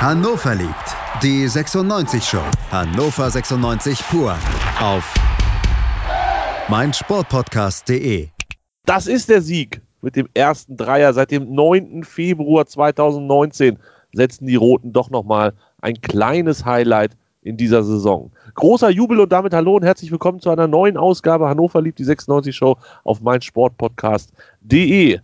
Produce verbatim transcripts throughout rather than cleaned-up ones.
Hannover liebt. Die sechsundneunzig Show. Hannover sechsundneunzig pur. Auf meinsportpodcast punkt de. Das ist der Sieg mit dem ersten Dreier. Seit dem neunten Februar zweitausendneunzehn setzen die Roten doch nochmal ein kleines Highlight in dieser Saison. Großer Jubel und damit hallo und herzlich willkommen zu einer neuen Ausgabe Hannover liebt, die sechsundneunzig Show auf meinsportpodcast punkt de.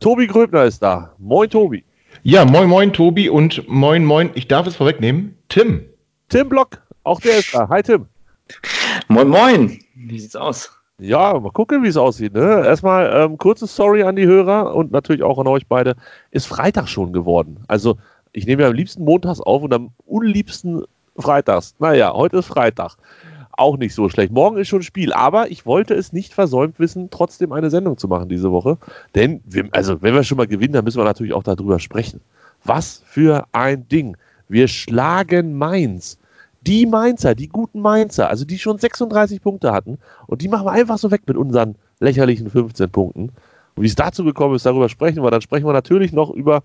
Tobi Gröbner ist da. Moin Tobi. Ja, moin moin Tobi und moin moin, ich darf es vorwegnehmen, Tim. Tim Block, auch der ist da. Hi Tim. Moin moin, wie sieht's aus? Ja, mal gucken, wie es aussieht. Ne? Erstmal ähm, kurze Sorry an die Hörer und natürlich auch an euch beide. Ist Freitag schon geworden. Also ich nehme ja am liebsten montags auf und am unliebsten freitags. Naja, heute ist Freitag. Auch nicht so schlecht. Morgen ist schon Spiel, aber ich wollte es nicht versäumt wissen, trotzdem eine Sendung zu machen diese Woche. Denn, wir, also wenn wir schon mal gewinnen, dann müssen wir natürlich auch darüber sprechen. Was für ein Ding. Wir schlagen Mainz. Die Mainzer, die guten Mainzer, also die schon sechsunddreißig Punkte hatten. Und die machen wir einfach so weg mit unseren lächerlichen fünfzehn Punkten. Und wie es dazu gekommen ist, darüber sprechen wir. Dann sprechen wir natürlich noch über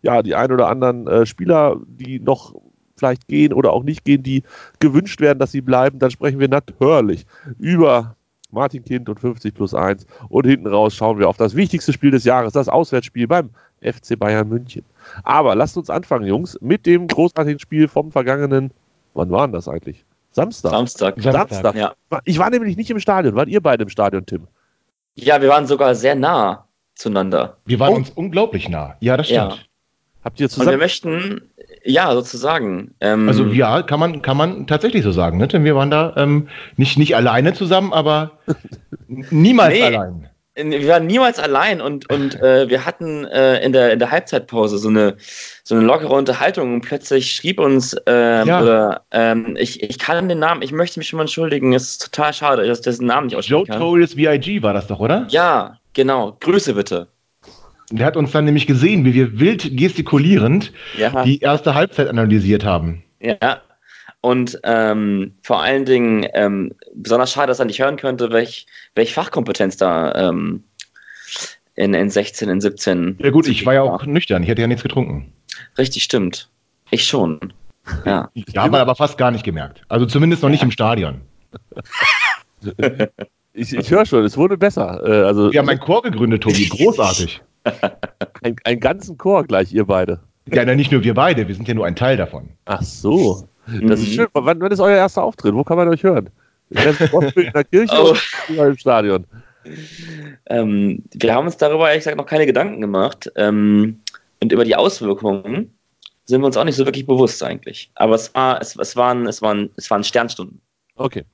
ja, die ein oder anderen äh, Spieler, die noch vielleicht gehen oder auch nicht gehen, die gewünscht werden, dass sie bleiben, dann sprechen wir natürlich über Martin Kind und fünfzig plus eins und hinten raus schauen wir auf das wichtigste Spiel des Jahres, das Auswärtsspiel beim F C Bayern München. Aber lasst uns anfangen, Jungs, mit dem großartigen Spiel vom vergangenen, wann war denn das eigentlich? Samstag. Samstag. Samstag. Samstag. Ja. Ich war nämlich nicht im Stadion, wart ihr beide im Stadion, Tim? Ja, wir waren sogar sehr nah zueinander. Wir waren oh. uns unglaublich nah, ja, das stimmt. Ja. Habt ihr zusammen... Und wir möchten... Ja, sozusagen. Ähm, also ja, kann man, kann man tatsächlich so sagen, ne? Denn wir waren da ähm, nicht, nicht alleine zusammen, aber niemals nee, allein. Wir waren niemals allein und, und äh, wir hatten äh, in, der, in der Halbzeitpause so eine, so eine lockere Unterhaltung und plötzlich schrieb uns, äh, ja. oder, ähm, ich, ich kann den Namen, ich möchte mich schon mal entschuldigen, es ist total schade, dass ich dessen Namen nicht aussprechen kann. Joe Torres V I G war das doch, oder? Ja, genau. Grüße bitte. Der hat uns dann nämlich gesehen, wie wir wild gestikulierend ja. die erste Halbzeit analysiert haben. Ja, und ähm, vor allen Dingen ähm, besonders schade, dass er nicht hören könnte, welche welch Fachkompetenz da ähm, in, in sechzehn, in siebzehn... Ja gut, ich war ja auch nüchtern, ich hatte ja nichts getrunken. Richtig, stimmt. Ich schon, ja. Ja, haben wir aber fast gar nicht gemerkt. Also zumindest noch nicht im Stadion. ich ich höre schon, es wurde besser. Äh, also, wir haben einen Chor gegründet, Tobi, großartig. Ein, einen ganzen Chor gleich, ihr beide. Ja, na, nicht nur wir beide, wir sind ja nur ein Teil davon. Ach so, das mhm. ist schön. Wann, wann ist euer erster Auftritt? Wo kann man euch hören? In der Kirche oh. oder im Stadion? Ähm, wir haben uns darüber ehrlich gesagt noch keine Gedanken gemacht. Ähm, und über die Auswirkungen sind wir uns auch nicht so wirklich bewusst eigentlich. Aber es, war, es, es, waren, es, waren, es waren Sternstunden. Okay,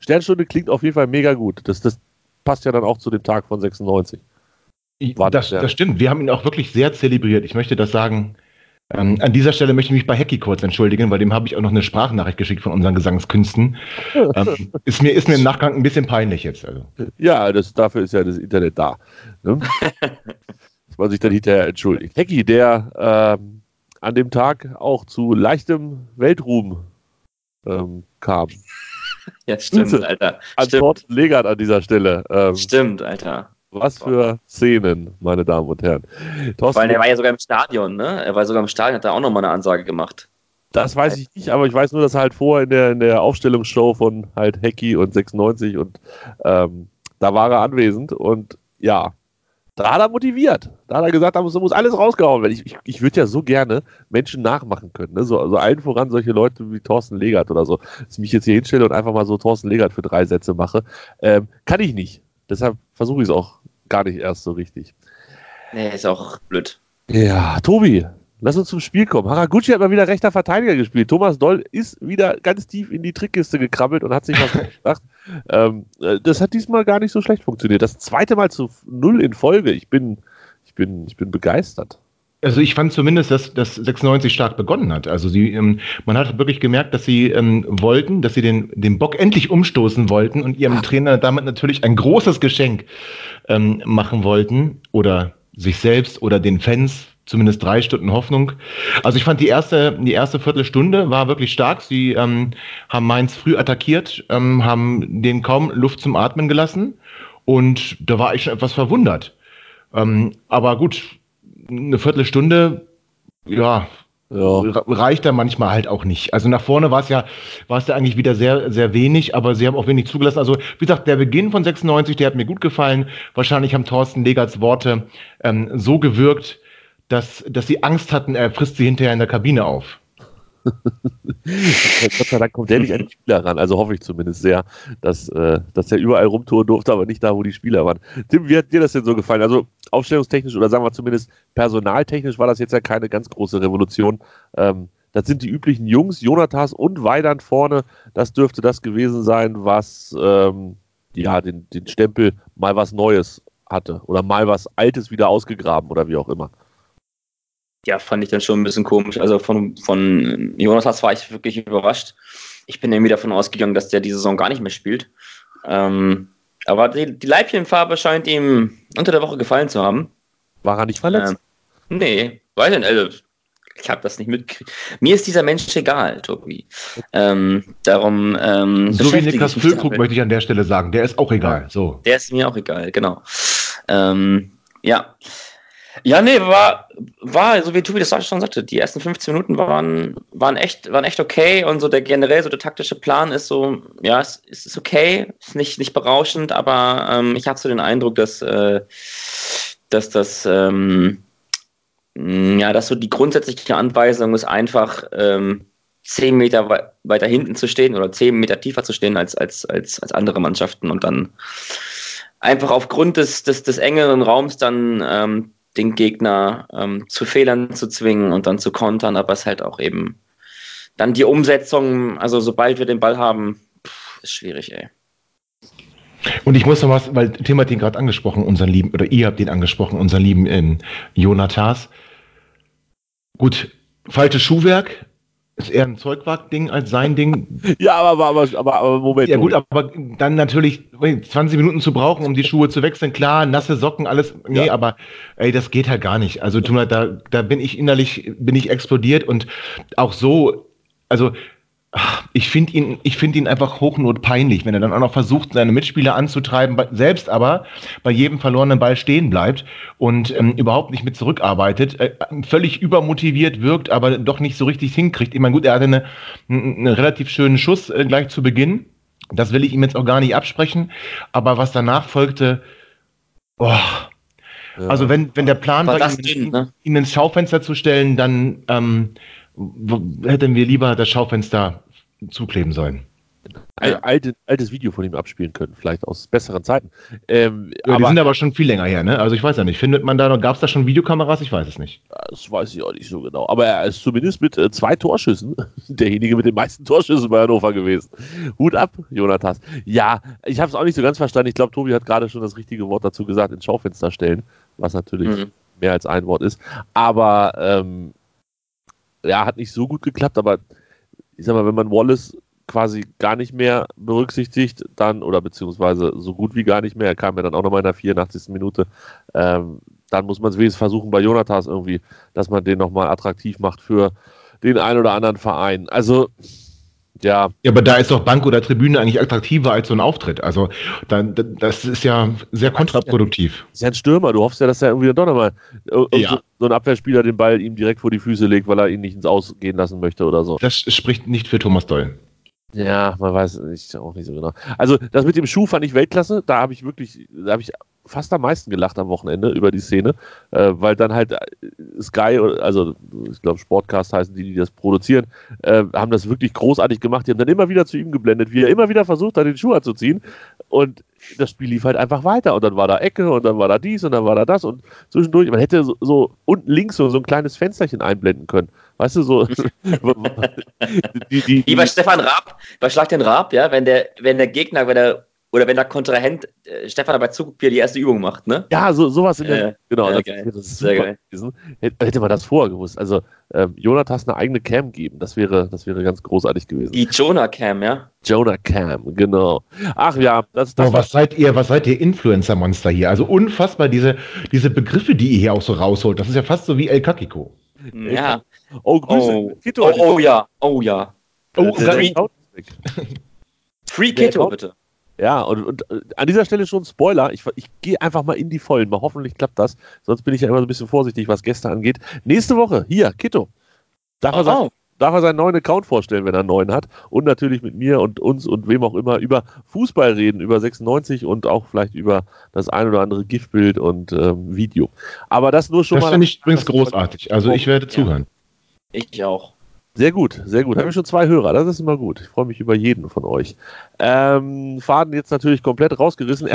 Sternstunde klingt auf jeden Fall mega gut. Das, das passt ja dann auch zu dem Tag von sechsundneunzig. Das, das stimmt, wir haben ihn auch wirklich sehr zelebriert. Ich möchte das sagen, ähm, an dieser Stelle möchte ich mich bei Hacky kurz entschuldigen, weil dem habe ich auch noch eine Sprachnachricht geschickt von unseren Gesangskünsten. ähm, ist, mir, ist mir im Nachgang ein bisschen peinlich jetzt. Also. Ja, das, dafür ist ja das Internet da. Ne? Dass man sich dann hinterher entschuldigt. Hacky, der ähm, an dem Tag auch zu leichtem Weltruhm ähm, kam. Ja, stimmt, Grüße Alter. An Thorsten Legert an dieser Stelle. Ähm, stimmt, Alter. Was für Szenen, meine Damen und Herren. Thorsten, vor allem, er war ja sogar im Stadion, ne? Er war sogar im Stadion, hat da auch nochmal eine Ansage gemacht. Das weiß ich nicht, aber ich weiß nur, dass er halt vorher in der, in der Aufstellungsshow von halt Hacky und sechsundneunzig und ähm, da war er anwesend und ja, da hat er motiviert. Da hat er gesagt, da muss, muss alles rausgehauen werden. Ich, ich, ich würde ja so gerne Menschen nachmachen können, ne? So, also allen voran solche Leute wie Thorsten Legert oder so. Dass ich mich jetzt hier hinstelle und einfach mal so Thorsten Legert für drei Sätze mache, ähm, kann ich nicht. Deshalb versuche ich es auch gar nicht erst so richtig. Nee, ist auch blöd. Ja, Tobi, lass uns zum Spiel kommen. Haraguchi hat mal wieder rechter Verteidiger gespielt. Thomas Doll ist wieder ganz tief in die Trickkiste gekrabbelt und hat sich was gedacht. Ähm, das hat diesmal gar nicht so schlecht funktioniert. Das zweite Mal zu null in Folge. Ich bin, ich bin, ich bin begeistert. Also ich fand zumindest, dass, dass sechsundneunzig stark begonnen hat. Also sie, ähm, man hat wirklich gemerkt, dass sie ähm, wollten, dass sie den, den Bock endlich umstoßen wollten und ihrem Trainer damit natürlich ein großes Geschenk ähm, machen wollten. Oder sich selbst oder den Fans, zumindest drei Stunden Hoffnung. Also ich fand die erste, die erste Viertelstunde war wirklich stark. Sie ähm, haben Mainz früh attackiert, ähm, haben denen kaum Luft zum Atmen gelassen. Und da war ich schon etwas verwundert. Ähm, aber gut, eine Viertelstunde, ja, Ja. Reicht da manchmal halt auch nicht. Also nach vorne war es ja, war es ja eigentlich wieder sehr, sehr wenig, aber sie haben auch wenig zugelassen. Also wie gesagt, der Beginn von sechsundneunzig, der hat mir gut gefallen. Wahrscheinlich haben Thorsten Legerts Worte ähm, so gewirkt, dass, dass sie Angst hatten, er frisst sie hinterher in der Kabine auf. Gott sei Dank kommt der nicht an die Spieler ran, also hoffe ich zumindest sehr, dass, äh, dass er überall rumtouren durfte, aber nicht da, wo die Spieler waren. Tim, wie hat dir das denn so gefallen? Also aufstellungstechnisch oder sagen wir zumindest personaltechnisch war das jetzt ja keine ganz große Revolution. Ähm, das sind die üblichen Jungs, Jonathas und Weydandt vorne. Das dürfte das gewesen sein, was ähm, ja den, den Stempel mal was Neues hatte oder mal was Altes wieder ausgegraben oder wie auch immer. Ja, fand ich dann schon ein bisschen komisch. Also von, von Jonathas war ich wirklich überrascht. Ich bin irgendwie davon ausgegangen, dass der die Saison gar nicht mehr spielt. Ähm, aber die, die Leibchenfarbe scheint ihm unter der Woche gefallen zu haben. War er nicht verletzt? Ähm, nee, weiß ich nicht. Also, ich habe das nicht mitgekriegt. Mir ist dieser Mensch egal, Tobi. Ähm, darum ähm, so wie Niklas Füllkrug möchte ich an der Stelle sagen. Der ist auch egal. So. Der ist mir auch egal, genau. Ähm, ja. Ja, nee, war, war, so wie Tobi das schon sagte, die ersten fünfzehn Minuten waren, waren, echt, waren echt okay und so der generell so der taktische Plan ist so, ja, es, es ist okay, ist nicht, nicht berauschend, aber ähm, ich habe so den Eindruck, dass, äh, dass das, ähm, ja, dass so die grundsätzliche Anweisung ist einfach, ähm, zehn Meter we- weiter hinten zu stehen oder zehn Meter tiefer zu stehen als, als, als, als andere Mannschaften und dann einfach aufgrund des, des, des engeren Raums dann, ähm, den Gegner ähm, zu Fehlern zu zwingen und dann zu kontern, aber es halt auch eben dann die Umsetzung, also sobald wir den Ball haben, pff, ist schwierig, ey. Und ich muss noch was, weil Tim hat ihn gerade angesprochen, unseren lieben, oder ihr habt ihn angesprochen, unseren lieben ähm, Jonathas. Gut, falsches Schuhwerk, ist eher ein Zeugwag-Ding als sein Ding. Ja, aber, aber, aber, aber Moment. Ja gut, aber dann natürlich zwanzig Minuten zu brauchen, um die Schuhe zu wechseln, klar, nasse Socken, alles, nee, ja. aber ey, das geht halt gar nicht. Also tut mir, da, da bin ich innerlich, bin ich explodiert und auch so, also ich finde ihn, ich finde ihn einfach hochnotpeinlich, wenn er dann auch noch versucht, seine Mitspieler anzutreiben, selbst aber bei jedem verlorenen Ball stehen bleibt und ähm, überhaupt nicht mit zurückarbeitet, äh, völlig übermotiviert wirkt, aber doch nicht so richtig hinkriegt. Ich meine, gut, er hatte eine, einen relativ schönen Schuss äh, gleich zu Beginn. Das will ich ihm jetzt auch gar nicht absprechen, aber was danach folgte, oh. Ja. Also wenn, wenn der Plan war, war ihn, drin, ne? ihn ins Schaufenster zu stellen, dann ähm, w- hätten wir lieber das Schaufenster zukleben sollen. Ein alte, altes Video von ihm abspielen können, vielleicht aus besseren Zeiten. Ähm, ja, aber, die sind aber schon viel länger her, ne? Also ich weiß ja nicht, findet man da noch, gab es da schon Videokameras? Ich weiß es nicht. Das weiß ich auch nicht so genau. Aber er ist zumindest mit äh, zwei Torschüssen derjenige mit den meisten Torschüssen bei Hannover gewesen. Hut ab, Jonathas. Ja, ich habe es auch nicht so ganz verstanden. Ich glaube, Tobi hat gerade schon das richtige Wort dazu gesagt, ins Schaufenster stellen, was natürlich mhm. mehr als ein Wort ist. Aber ähm, ja, hat nicht so gut geklappt, aber ich sag mal, wenn man Wallace quasi gar nicht mehr berücksichtigt dann, oder beziehungsweise so gut wie gar nicht mehr, er kam ja dann auch nochmal in der vierundachtzigsten Minute, ähm, dann muss man es wenigstens versuchen bei Jonathas irgendwie, dass man den nochmal attraktiv macht für den einen oder anderen Verein. Also, ja. Ja, aber da ist doch Bank oder Tribüne eigentlich attraktiver als so ein Auftritt. Also, dann, das ist ja sehr kontraproduktiv. Das ist ja ein Stürmer, du hoffst ja, dass er irgendwie doch nochmal ja. so, so ein Abwehrspieler den Ball ihm direkt vor die Füße legt, weil er ihn nicht ins Aus gehen lassen möchte oder so. Das spricht nicht für Thomas Doll. Ja, man weiß nicht, auch nicht so genau. Also das mit dem Schuh fand ich Weltklasse. Da habe ich wirklich, da habe ich fast am meisten gelacht am Wochenende über die Szene, äh, weil dann halt Sky, also ich glaube Sportcast heißen die, die das produzieren, äh, haben das wirklich großartig gemacht. Die haben dann immer wieder zu ihm geblendet, wie er immer wieder versucht hat, den Schuh anzuziehen. Und das Spiel lief halt einfach weiter. Und dann war da Ecke und dann war da dies und dann war da das. Und zwischendurch, man hätte so, so unten links so, so ein kleines Fensterchen einblenden können. Weißt du, so. die, die, Wie bei Stefan Raab, bei Schlag den Raab, ja, wenn der, wenn der Gegner, wenn der, oder wenn der Kontrahent äh, Stefan dabei zuguckt, wie er die erste Übung macht, ne? Ja, so, sowas in der. Äh, genau, ja, das, geil. Das ist sehr geil. Hätte, hätte man das vorher gewusst. Also, ähm, Jonathas eine eigene Cam geben, das wäre, das wäre ganz großartig gewesen. Die Jonah Cam, ja? Jonah Cam, genau. Ach ja, das, das oh, was seid ihr, was seid ihr Influencer-Monster hier? Also unfassbar diese, diese Begriffe, die ihr hier auch so rausholt. Das ist ja fast so wie El Kakiko. Ja. Oh, Grüße. Oh, Kito, oh, oh ja, oh ja. Oh, Free, Free Kito, bitte. Ja, und, und an dieser Stelle schon Spoiler. Ich, ich gehe einfach mal in die Vollen. Mal hoffentlich klappt das. Sonst bin ich ja immer so ein bisschen vorsichtig, was Gäste angeht. Nächste Woche, hier, Kito. Darf, oh, er, sein, darf er seinen neuen Account vorstellen, wenn er einen neuen hat. Und natürlich mit mir und uns und wem auch immer über Fußball reden, über sechsundneunzig und auch vielleicht über das ein oder andere GIF-Bild und ähm, Video. Aber das nur schon das mal... Das finde ich übrigens großartig. Also ich werde zuhören. Ja. Ich auch. Sehr gut, sehr gut. Da haben wir schon zwei Hörer, das ist immer gut. Ich freue mich über jeden von euch. Ähm, Faden jetzt natürlich komplett rausgerissen.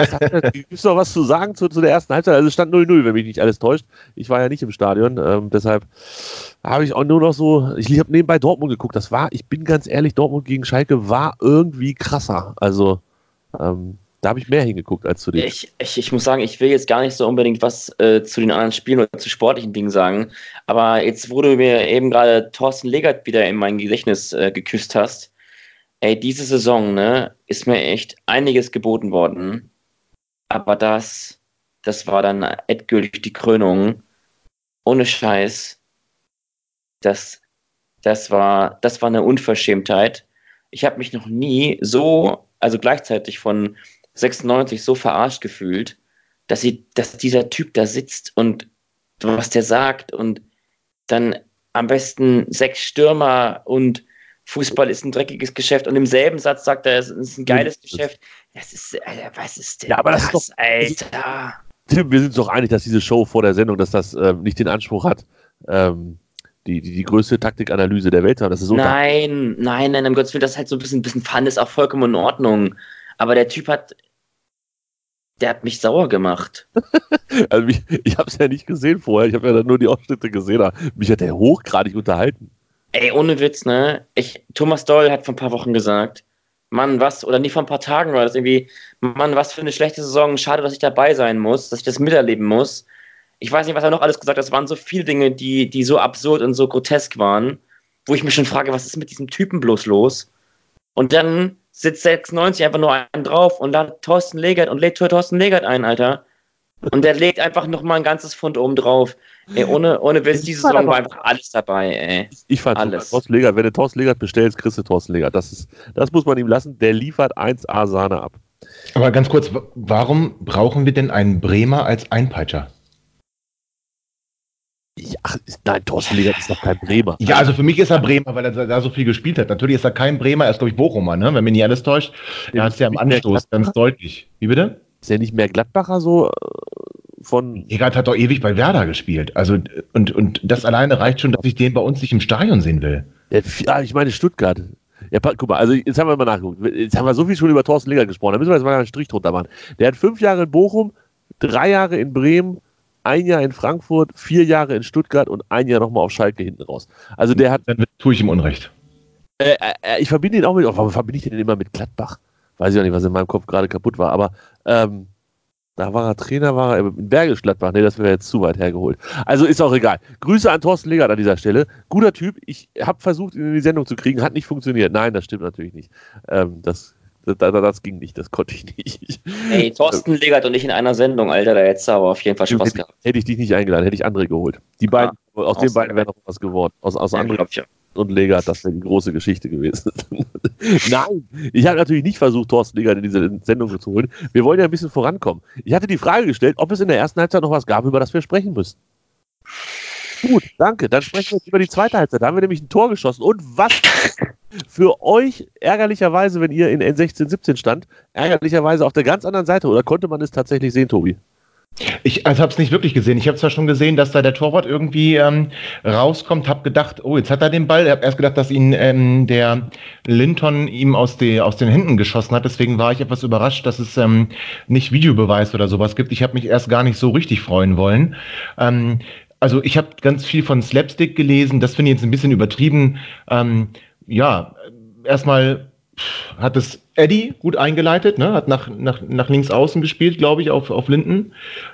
Gibt es noch was zu sagen zu, zu der ersten Halbzeit? Also es stand null null, wenn mich nicht alles täuscht. Ich war ja nicht im Stadion, ähm, deshalb habe ich auch nur noch so, ich habe nebenbei Dortmund geguckt. Das war, ich bin ganz ehrlich, Dortmund gegen Schalke war irgendwie krasser. Also ähm, da habe ich mehr hingeguckt als zu dem. Ich, ich, ich muss sagen, ich will jetzt gar nicht so unbedingt was äh, zu den anderen Spielen oder zu sportlichen Dingen sagen, aber jetzt, wo du mir eben gerade Thorsten Legert wieder in mein Gedächtnis äh, geküsst hast, ey, diese Saison, ne, ist mir echt einiges geboten worden, aber das, das war dann endgültig die Krönung. Ohne Scheiß. Das, das war, das war eine Unverschämtheit. Ich habe mich noch nie so, also gleichzeitig von sechsundneunzig so verarscht gefühlt, dass sie, dass dieser Typ da sitzt und was der sagt und dann am besten sechs Stürmer und Fußball ist ein dreckiges Geschäft und im selben Satz sagt er, es ist ein geiles Geschäft. Das ist, Alter, was ist denn ja, aber das, das ist doch, Alter? Tim, wir sind uns doch einig, dass diese Show vor der Sendung, dass das ähm, nicht den Anspruch hat, ähm, Die, die, die größte Taktikanalyse der Welt haben. Das ist so nein, nein, nein, um Gottes Willen, das ist halt so ein bisschen, ein bisschen Fun, ist auch vollkommen in Ordnung. Aber der Typ hat, der hat mich sauer gemacht. Also ich, ich habe es ja nicht gesehen vorher, ich habe ja dann nur die Ausschnitte gesehen. Mich hat der hochgradig unterhalten. Ey, ohne Witz, ne? Ich, Thomas Doll hat vor ein paar Wochen gesagt, Mann, was, oder nicht vor ein paar Tagen war das irgendwie, Mann, was für eine schlechte Saison, schade, dass ich dabei sein muss, dass ich das miterleben muss. Ich weiß nicht, was er noch alles gesagt hat. Es waren so viele Dinge, die, die so absurd und so grotesk waren, wo ich mich schon frage, was ist mit diesem Typen bloß los? Und dann sitzt sechsundneunzig einfach nur einen drauf und dann Thorsten Legert und lädt Thorsten Legert ein, Alter. Und der legt einfach nochmal ein ganzes Pfund oben drauf. Ey, ohne, ohne Witz, diese Saison war einfach alles dabei, ey. Ich fand alles. Thorsten Legert, wenn du Thorsten Legert bestellst, kriegst du Thorsten Legert. Das ist, das muss man ihm lassen. Der liefert eins A Sahne ab. Aber ganz kurz, warum brauchen wir denn einen Bremer als Einpeitscher? Ja, nein, Thorsten Legert ist doch kein Bremer. Ja, also für mich ist er Bremer, weil er da so viel gespielt hat. Natürlich ist er kein Bremer, er ist, glaube ich, Bochumer, ne? Wenn mich nicht alles täuscht. Er hat es ja am Anstoß, ganz deutlich. Wie bitte? Ist er nicht mehr Gladbacher so von... Legert hat doch ewig bei Werder gespielt. Also und, und das alleine reicht schon, dass ich den bei uns nicht im Stadion sehen will. Ja, ich meine Stuttgart. Ja, guck mal, also jetzt haben wir mal nachgeguckt. Jetzt haben wir so viel schon über Thorsten Legert gesprochen. Da müssen wir jetzt mal einen Strich drunter machen. Der hat fünf Jahre in Bochum, drei Jahre in Bremen, ein Jahr in Frankfurt, vier Jahre in Stuttgart und ein Jahr nochmal auf Schalke hinten raus. Also der hat... Dann tue ich ihm Unrecht. Äh, äh, ich verbinde ihn auch mit... Oh, warum verbinde ich den immer mit Gladbach? Weiß ich auch nicht, was in meinem Kopf gerade kaputt war, aber ähm, da war er Trainer, war er in Bergisch Gladbach. Nee, das wäre jetzt zu weit hergeholt. Also ist auch egal. Grüße an Thorsten Legert an dieser Stelle. Guter Typ. Ich habe versucht, ihn in die Sendung zu kriegen. Hat nicht funktioniert. Nein, das stimmt natürlich nicht. Ähm, das... Das, das ging nicht, das konnte ich nicht. Hey, Thorsten Legert und ich in einer Sendung, Alter, da hättest du aber auf jeden Fall Spaß hätte, gehabt. Hätte ich dich nicht eingeladen, hätte ich andere geholt. Die beiden, ah, aus, aus den beiden wäre noch was geworden. Aus, aus ja, André ja. und Legert, das wäre die große Geschichte gewesen. Nein, ich habe natürlich nicht versucht, Thorsten Legert in diese Sendung zu holen. Wir wollen ja ein bisschen vorankommen. Ich hatte die Frage gestellt, ob es in der ersten Halbzeit noch was gab, über das wir sprechen müssten. Gut, danke. Dann sprechen wir jetzt über die zweite Halbzeit. Da haben wir nämlich ein Tor geschossen. Und was für euch ärgerlicherweise, wenn ihr in N sechzehn, siebzehn stand, ärgerlicherweise auf der ganz anderen Seite, oder konnte man es tatsächlich sehen, Tobi? Ich also habe es nicht wirklich gesehen. Ich habe zwar schon gesehen, dass da der Torwart irgendwie ähm, rauskommt, habe gedacht, oh, jetzt hat er den Ball. Ich habe erst gedacht, dass ihn ähm, der Linton ihm aus, die, aus den Händen geschossen hat. Deswegen war ich etwas überrascht, dass es ähm, nicht Videobeweis oder sowas gibt. Ich habe mich erst gar nicht so richtig freuen wollen. Ähm, Also ich habe ganz viel von Slapstick gelesen, das finde ich jetzt ein bisschen übertrieben. Ähm, ja, erstmal hat es Eddie gut eingeleitet, ne? Hat nach, nach, nach links außen gespielt, glaube ich, auf, auf Linton,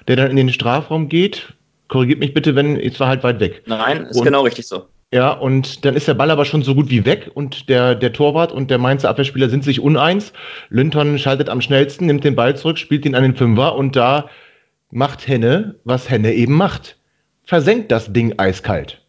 der dann in den Strafraum geht. Korrigiert mich bitte, wenn, jetzt war halt weit weg. Nein, ist und, genau richtig so. Ja, und dann ist der Ball aber schon so gut wie weg und der, der Torwart und der Mainzer Abwehrspieler sind sich uneins. Linton schaltet am schnellsten, nimmt den Ball zurück, spielt ihn an den Fünfer und da macht Henne, was Henne eben macht. Versenkt das Ding eiskalt.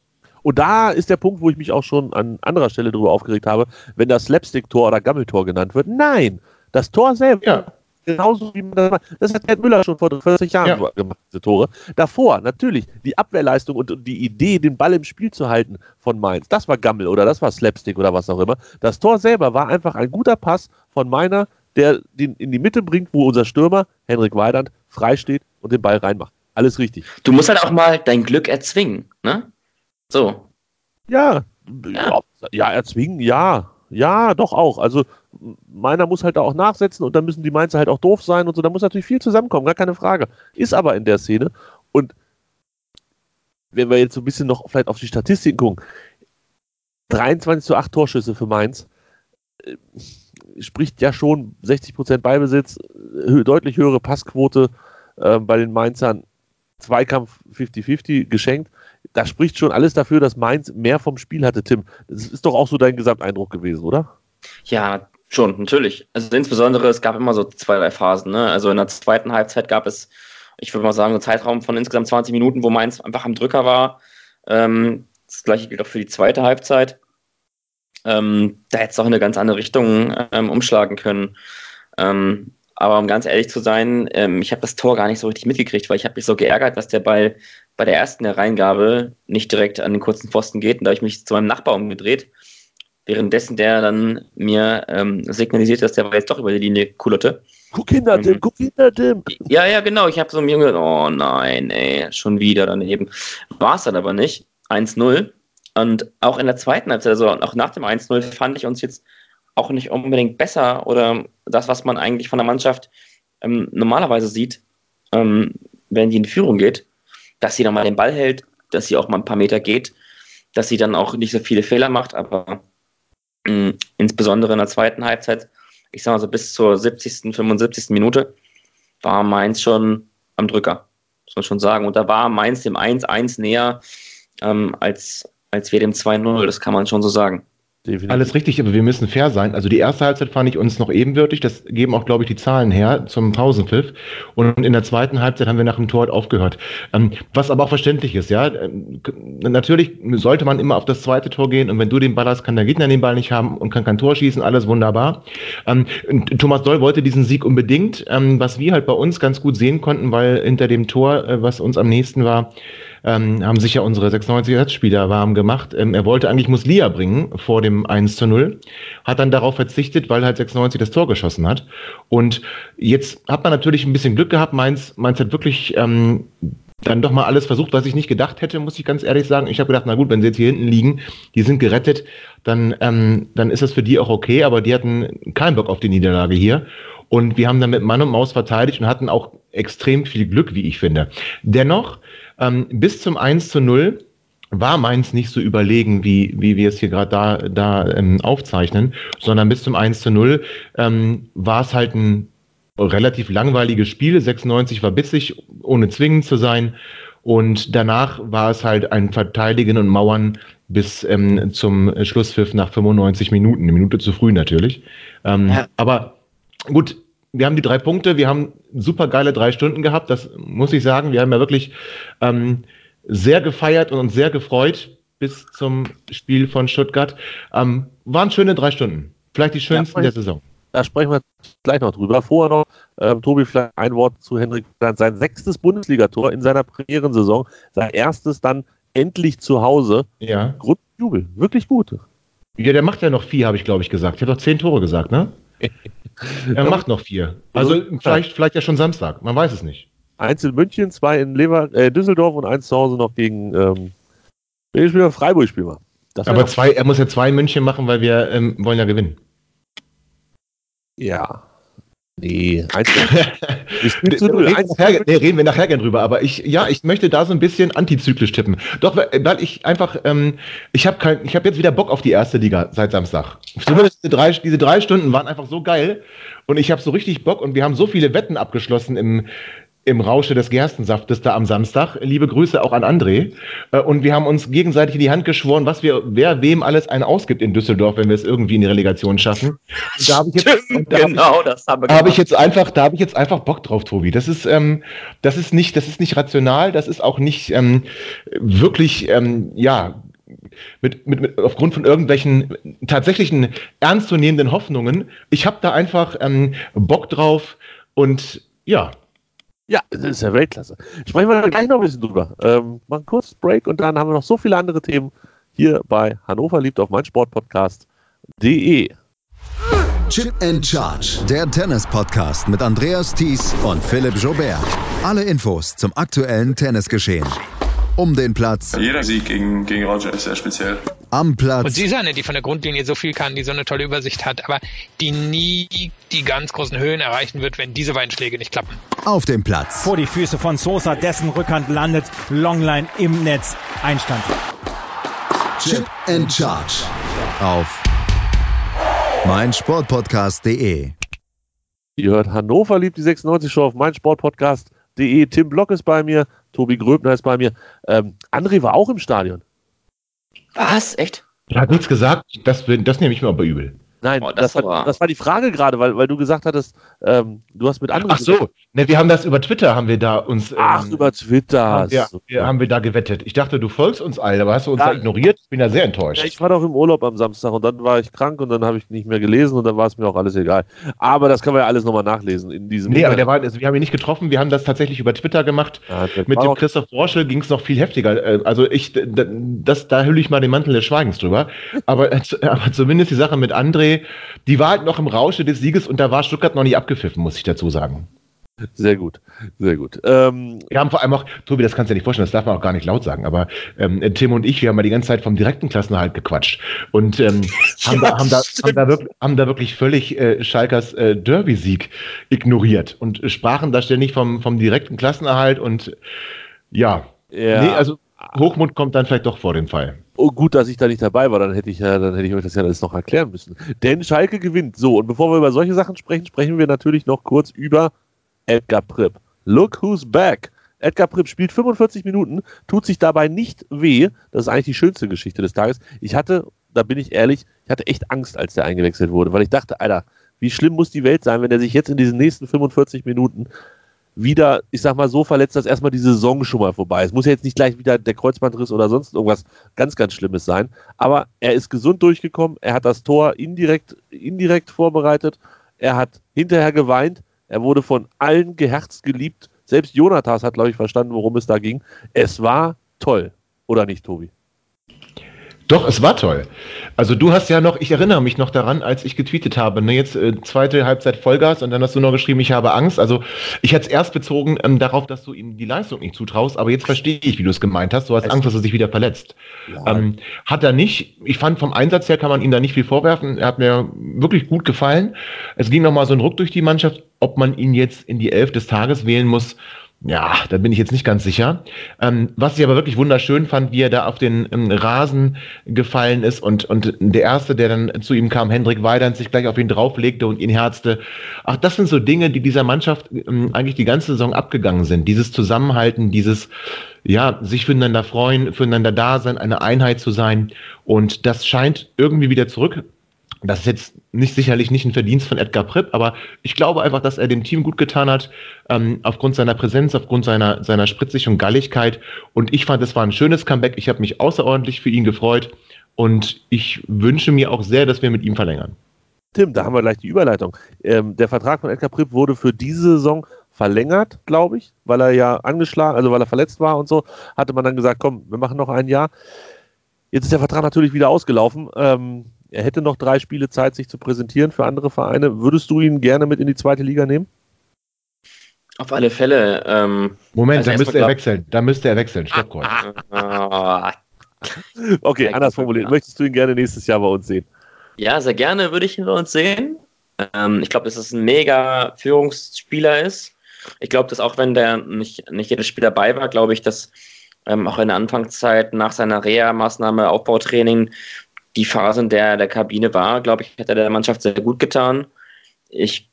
Und da ist der Punkt, wo ich mich auch schon an anderer Stelle drüber aufgeregt habe, wenn das Slapstick-Tor oder Gammeltor genannt wird. Nein, das Tor selber ja. genauso wie man das macht. Das hat Gerd Müller schon vor vierzig Jahren ja. gemacht, diese Tore. Davor, natürlich, die Abwehrleistung und, und die Idee, den Ball im Spiel zu halten von Mainz, das war Gammel oder das war Slapstick oder was auch immer. Das Tor selber war einfach ein guter Pass von Meiner, der den in die Mitte bringt, wo unser Stürmer, Hendrik Weydandt, frei steht und den Ball reinmacht. Alles richtig. Du musst halt auch mal dein Glück erzwingen, ne? So. Ja, ja, ja erzwingen, ja. Ja, doch auch. Also Meiner muss halt da auch nachsetzen und dann müssen die Mainzer halt auch doof sein und so. Da muss natürlich viel zusammenkommen, gar keine Frage. Ist aber in der Szene. Und wenn wir jetzt so ein bisschen noch vielleicht auf die Statistiken gucken, dreiundzwanzig zu acht Torschüsse für Mainz, äh, spricht ja schon sechzig Prozent Ballbesitz, hö- deutlich höhere Passquote äh, bei den Mainzern, Zweikampf fünfzig fünfzig geschenkt. Da spricht schon alles dafür, dass Mainz mehr vom Spiel hatte, Tim. Das ist doch auch so dein Gesamteindruck gewesen, oder? Ja, schon, natürlich. Also insbesondere, es gab immer so zwei, drei Phasen, ne? Also in der zweiten Halbzeit gab es, ich würde mal sagen, so einen Zeitraum von insgesamt zwanzig Minuten, wo Mainz einfach am Drücker war. Ähm, das gleiche gilt auch für die zweite Halbzeit. Ähm, da hätte es auch in eine ganz andere Richtung ähm, umschlagen können. Ähm, aber um ganz ehrlich zu sein, ähm, ich habe das Tor gar nicht so richtig mitgekriegt, weil ich habe mich so geärgert, dass der Ball bei der ersten Hereingabe nicht direkt an den kurzen Pfosten geht. Und da habe ich mich zu meinem Nachbar umgedreht, währenddessen der dann mir ähm, signalisiert, dass der Ball jetzt doch über die Linie kullerte. Guck hinter dem, ähm, guck hinter dem. Ja, ja, genau. Ich habe so einem Jungen gesagt, oh nein, ey, schon wieder daneben. War es dann aber nicht. eins null. Und auch in der zweiten Halbzeit, also auch nach dem eins null, fand ich uns jetzt auch nicht unbedingt besser oder das, was man eigentlich von der Mannschaft ähm, normalerweise sieht, ähm, wenn die in Führung geht, dass sie dann mal den Ball hält, dass sie auch mal ein paar Meter geht, dass sie dann auch nicht so viele Fehler macht, aber äh, insbesondere in der zweiten Halbzeit, ich sag mal so bis zur siebzigsten, fünfundsiebzigsten Minute, war Mainz schon am Drücker, muss man schon sagen. Und da war Mainz dem eins eins näher ähm, als als wir dem zwei null, das kann man schon so sagen. Definitiv. Alles richtig, aber wir müssen fair sein. Also die erste Halbzeit fand ich uns noch ebenbürtig, das geben auch, glaube ich, die Zahlen her zum Pausenpfiff. Und in der zweiten Halbzeit haben wir nach dem Tor halt aufgehört. Was aber auch verständlich ist, ja. Natürlich sollte man immer auf das zweite Tor gehen und wenn du den Ball hast, kann der Gegner den Ball nicht haben und kann kein Tor schießen, alles wunderbar. Thomas Doll wollte diesen Sieg unbedingt, was wir halt bei uns ganz gut sehen konnten, weil hinter dem Tor, was uns am nächsten war, Ähm, haben sich ja unsere sechsundneunziger-Spieler warm gemacht. Ähm, er wollte eigentlich Muslia bringen vor dem eins zu null, hat dann darauf verzichtet, weil halt sechsundneunzig das Tor geschossen hat. Und jetzt hat man natürlich ein bisschen Glück gehabt. Mainz, Mainz hat wirklich ähm, dann doch mal alles versucht, was ich nicht gedacht hätte, muss ich ganz ehrlich sagen. Ich habe gedacht, na gut, wenn sie jetzt hier hinten liegen, die sind gerettet, dann, ähm, dann ist das für die auch okay. Aber die hatten keinen Bock auf die Niederlage hier. Und wir haben dann mit Mann und Maus verteidigt und hatten auch extrem viel Glück, wie ich finde. Dennoch, ähm, bis zum eins zu null war Mainz nicht so überlegen, wie, wie wir es hier gerade da, da ähm, aufzeichnen, sondern bis zum eins zu null ähm, war es halt ein relativ langweiliges Spiel. sechsundneunzig war bissig, ohne zwingend zu sein. Und danach war es halt ein Verteidigen und Mauern bis ähm, zum Schlusspfiff nach fünfundneunzig Minuten. Eine Minute zu früh natürlich. Ähm, ja. Aber gut, wir haben die drei Punkte, wir haben super geile drei Stunden gehabt, das muss ich sagen. Wir haben ja wirklich ähm, sehr gefeiert und uns sehr gefreut bis zum Spiel von Stuttgart. Ähm, waren schöne drei Stunden, vielleicht die schönsten ja, der Saison. Da sprechen wir gleich noch drüber. Vorher noch, ähm, Tobi, vielleicht ein Wort zu Hendrik Weydandt. Sein sechstes Bundesligator in seiner Premierensaison, sein erstes dann endlich zu Hause. Ja. Grundjubel, wirklich gut. Ja, der macht ja noch vier, habe ich, glaube ich, gesagt. Ich habe doch zehn Tore gesagt, ne? Er macht noch vier. Also vielleicht, vielleicht ja schon Samstag, man weiß es nicht. Eins in München, zwei in Lever- äh, Düsseldorf und eins zu Hause noch gegen ähm, Spielmann, Freiburg Spielmann. Aber zwei, er muss ja zwei in München machen, weil wir ähm, wollen ja gewinnen. Ja. Nee, eins zu null. Nee, reden wir nachher gern drüber, aber ich, ja, ich möchte da so ein bisschen antizyklisch tippen. Doch, weil ich einfach, ähm, ich habe kein, ich habe jetzt wieder Bock auf die erste Liga seit Samstag. Zumindest diese drei, diese drei Stunden waren einfach so geil und ich habe so richtig Bock und wir haben so viele Wetten abgeschlossen im, im Rausche des Gerstensaftes da am Samstag. Liebe Grüße auch an André. Und wir haben uns gegenseitig in die Hand geschworen, was wir, wer wem alles einen ausgibt in Düsseldorf, wenn wir es irgendwie in die Relegation schaffen. Und da habe ich jetzt, da genau, hab ich, das haben wir da hab ich jetzt einfach, da habe ich jetzt einfach Bock drauf, Tobi. Das ist, ähm, das ist nicht, das ist nicht rational. Das ist auch nicht ähm, wirklich, ähm, ja. Mit, mit, mit, aufgrund von irgendwelchen tatsächlichen ernstzunehmenden Hoffnungen. Ich habe da einfach ähm, Bock drauf, Und ja. Ja, das ist ja Weltklasse. Sprechen wir da gleich noch ein bisschen drüber. Ähm, machen einen kurzen Break und dann haben wir noch so viele andere Themen hier bei Hannover liebt auf meinsportpodcast punkt de. Chip and Charge, der Tennis-Podcast mit Andreas Thies und Philipp Joubert. Alle Infos zum aktuellen Tennisgeschehen. Um den Platz. Jeder Sieg gegen, gegen Roger ist sehr speziell. Am Platz. Und sie ist eine, die von der Grundlinie so viel kann, die so eine tolle Übersicht hat, aber die nie die ganz großen Höhen erreichen wird, wenn diese beiden Schläge nicht klappen. Auf dem Platz. Vor die Füße von Sosa, dessen Rückhand landet. Longline im Netz. Einstand. Chip and Charge. Auf meinsportpodcast punkt de. Ihr hört Hannover liebt die sechsundneunzig Show auf meinsportpodcast punkt de. Tim Block ist bei mir. Tobi Gröbner ist bei mir. Ähm, André war auch im Stadion. Was? Echt? Er hat nichts gesagt. Das, das nehme ich mir aber übel. Nein, oh, das, das, war, das war die Frage gerade, weil, weil du gesagt hattest, ähm, du hast mit André... Ach so, ne, wir haben das über Twitter, haben wir da uns... Ähm, Ach, über Twitter. Haben wir, so. wir, haben wir da gewettet. Ich dachte, du folgst uns allen, aber hast du uns ja. da ignoriert? Ich bin da sehr enttäuscht. Ja, ich war doch im Urlaub am Samstag und dann war ich krank und dann habe ich nicht mehr gelesen und dann war es mir auch alles egal. Aber das kann man ja alles nochmal nachlesen in diesem... Nee, Moment. aber der war, also wir haben ihn nicht getroffen, wir haben das tatsächlich über Twitter gemacht. Ja, mit dem Christoph Dorschel ging es noch viel heftiger. Also ich, das, da hülle ich mal den Mantel des Schweigens drüber. aber, aber zumindest die Sache mit André, die war halt noch im Rausche des Sieges und da war Stuttgart noch nicht abgepfiffen, muss ich dazu sagen. Sehr gut, sehr gut. Ähm, wir haben vor allem auch, Tobi, das kannst du dir nicht vorstellen, das darf man auch gar nicht laut sagen, aber ähm, Tim und ich, wir haben mal die ganze Zeit vom direkten Klassenerhalt gequatscht und ähm, ja, haben, da, haben, da, haben, da wirklich, haben da wirklich völlig äh, Schalkers äh, Derby-Sieg ignoriert und sprachen da ständig vom, vom direkten Klassenerhalt und ja, ja. Nee, also Hochmut kommt dann vielleicht doch vor dem Fall. Oh, gut, dass ich da nicht dabei war, dann hätte ich ja, dann hätte ich euch das ja alles noch erklären müssen. Denn Schalke gewinnt. So, und bevor wir über solche Sachen sprechen, sprechen wir natürlich noch kurz über Edgar Prib. Look who's back. Edgar Prib spielt fünfundvierzig Minuten, tut sich dabei nicht weh. Das ist eigentlich die schönste Geschichte des Tages. Ich hatte, da bin ich ehrlich, ich hatte echt Angst, als der eingewechselt wurde, weil ich dachte, Alter, wie schlimm muss die Welt sein, wenn der sich jetzt in diesen nächsten fünfundvierzig Minuten wieder, ich sag mal, so verletzt, dass erstmal die Saison schon mal vorbei ist. Muss ja jetzt nicht gleich wieder der Kreuzbandriss oder sonst irgendwas ganz, ganz Schlimmes sein. Aber er ist gesund durchgekommen, er hat das Tor indirekt, indirekt vorbereitet, er hat hinterher geweint, er wurde von allen geherzt geliebt. Selbst Jonathas hat, glaube ich, verstanden, worum es da ging. Es war toll, oder nicht, Tobi? Doch, es war toll. Also du hast ja noch, ich erinnere mich noch daran, als ich getweetet habe, ne, jetzt äh, zweite Halbzeit Vollgas und dann hast du noch geschrieben, ich habe Angst. Also ich hätte es erst bezogen ähm, darauf, dass du ihm die Leistung nicht zutraust, aber jetzt verstehe ich, wie du es gemeint hast. Du hast Angst, dass er sich wieder verletzt. Ja. Ähm, hat er nicht. Ich fand, vom Einsatz her kann man ihm da nicht viel vorwerfen. Er hat mir wirklich gut gefallen. Es ging nochmal so ein Ruck durch die Mannschaft, ob man ihn jetzt in die Elf des Tages wählen muss. Ja, da bin ich jetzt nicht ganz sicher. Ähm, was ich aber wirklich wunderschön fand, wie er da auf den ähm, Rasen gefallen ist und, und der Erste, der dann zu ihm kam, Hendrik Weydandt, sich gleich auf ihn drauflegte und ihn herzte. Ach, das sind so Dinge, die dieser Mannschaft ähm, eigentlich die ganze Saison abgegangen sind. Dieses Zusammenhalten, dieses, ja, sich füreinander freuen, füreinander da sein, eine Einheit zu sein. Und das scheint irgendwie wieder zurück. Das ist jetzt nicht sicherlich nicht ein Verdienst von Edgar Prib, aber ich glaube einfach, dass er dem Team gut getan hat, ähm, aufgrund seiner Präsenz, aufgrund seiner, seiner Spritzigkeit und Galligkeit. Und ich fand, es war ein schönes Comeback. Ich habe mich außerordentlich für ihn gefreut und ich wünsche mir auch sehr, dass wir mit ihm verlängern. Tim, da haben wir gleich die Überleitung. Ähm, der Vertrag von Edgar Prib wurde für diese Saison verlängert, glaube ich, weil er ja angeschlagen, also weil er verletzt war und so, hatte man dann gesagt, komm, wir machen noch ein Jahr. Jetzt ist der Vertrag natürlich wieder ausgelaufen. Ähm, Er hätte noch drei Spiele Zeit, sich zu präsentieren für andere Vereine. Würdest du ihn gerne mit in die zweite Liga nehmen? Auf alle Fälle. Ähm, Moment, also da müsste er wechseln. Da müsste er wechseln. Stopp kurz. Okay, anders formuliert. Möchtest du ihn gerne nächstes Jahr bei uns sehen? Ja, sehr gerne würde ich ihn bei uns sehen. Ähm, ich glaube, dass es ein mega Führungsspieler ist. Ich glaube, dass auch wenn der nicht, nicht jedes Spiel dabei war, glaube ich, dass ähm, auch in der Anfangszeit nach seiner Reha-Maßnahme, Aufbautraining, die Phase, in der der Kabine war, glaube ich, hat er der Mannschaft sehr gut getan. Ich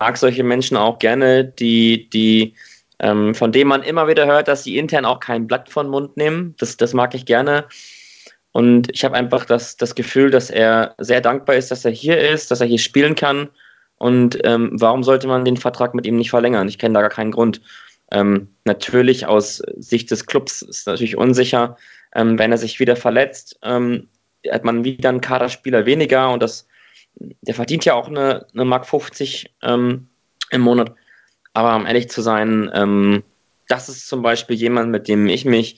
mag solche Menschen auch gerne, die, die ähm, von denen man immer wieder hört, dass sie intern auch kein Blatt von den Mund nehmen. Das, das mag ich gerne. Und ich habe einfach das, das Gefühl, dass er sehr dankbar ist, dass er hier ist, dass er hier spielen kann. Und ähm, warum sollte man den Vertrag mit ihm nicht verlängern? Ich kenne da gar keinen Grund. Ähm, natürlich aus Sicht des Clubs ist natürlich unsicher, ähm, wenn er sich wieder verletzt. Ähm, hat man wieder einen Kaderspieler weniger und das, der verdient ja auch eine, eine Mark fünfzig ähm, im Monat. Aber um ehrlich zu sein, ähm, das ist zum Beispiel jemand, mit dem ich mich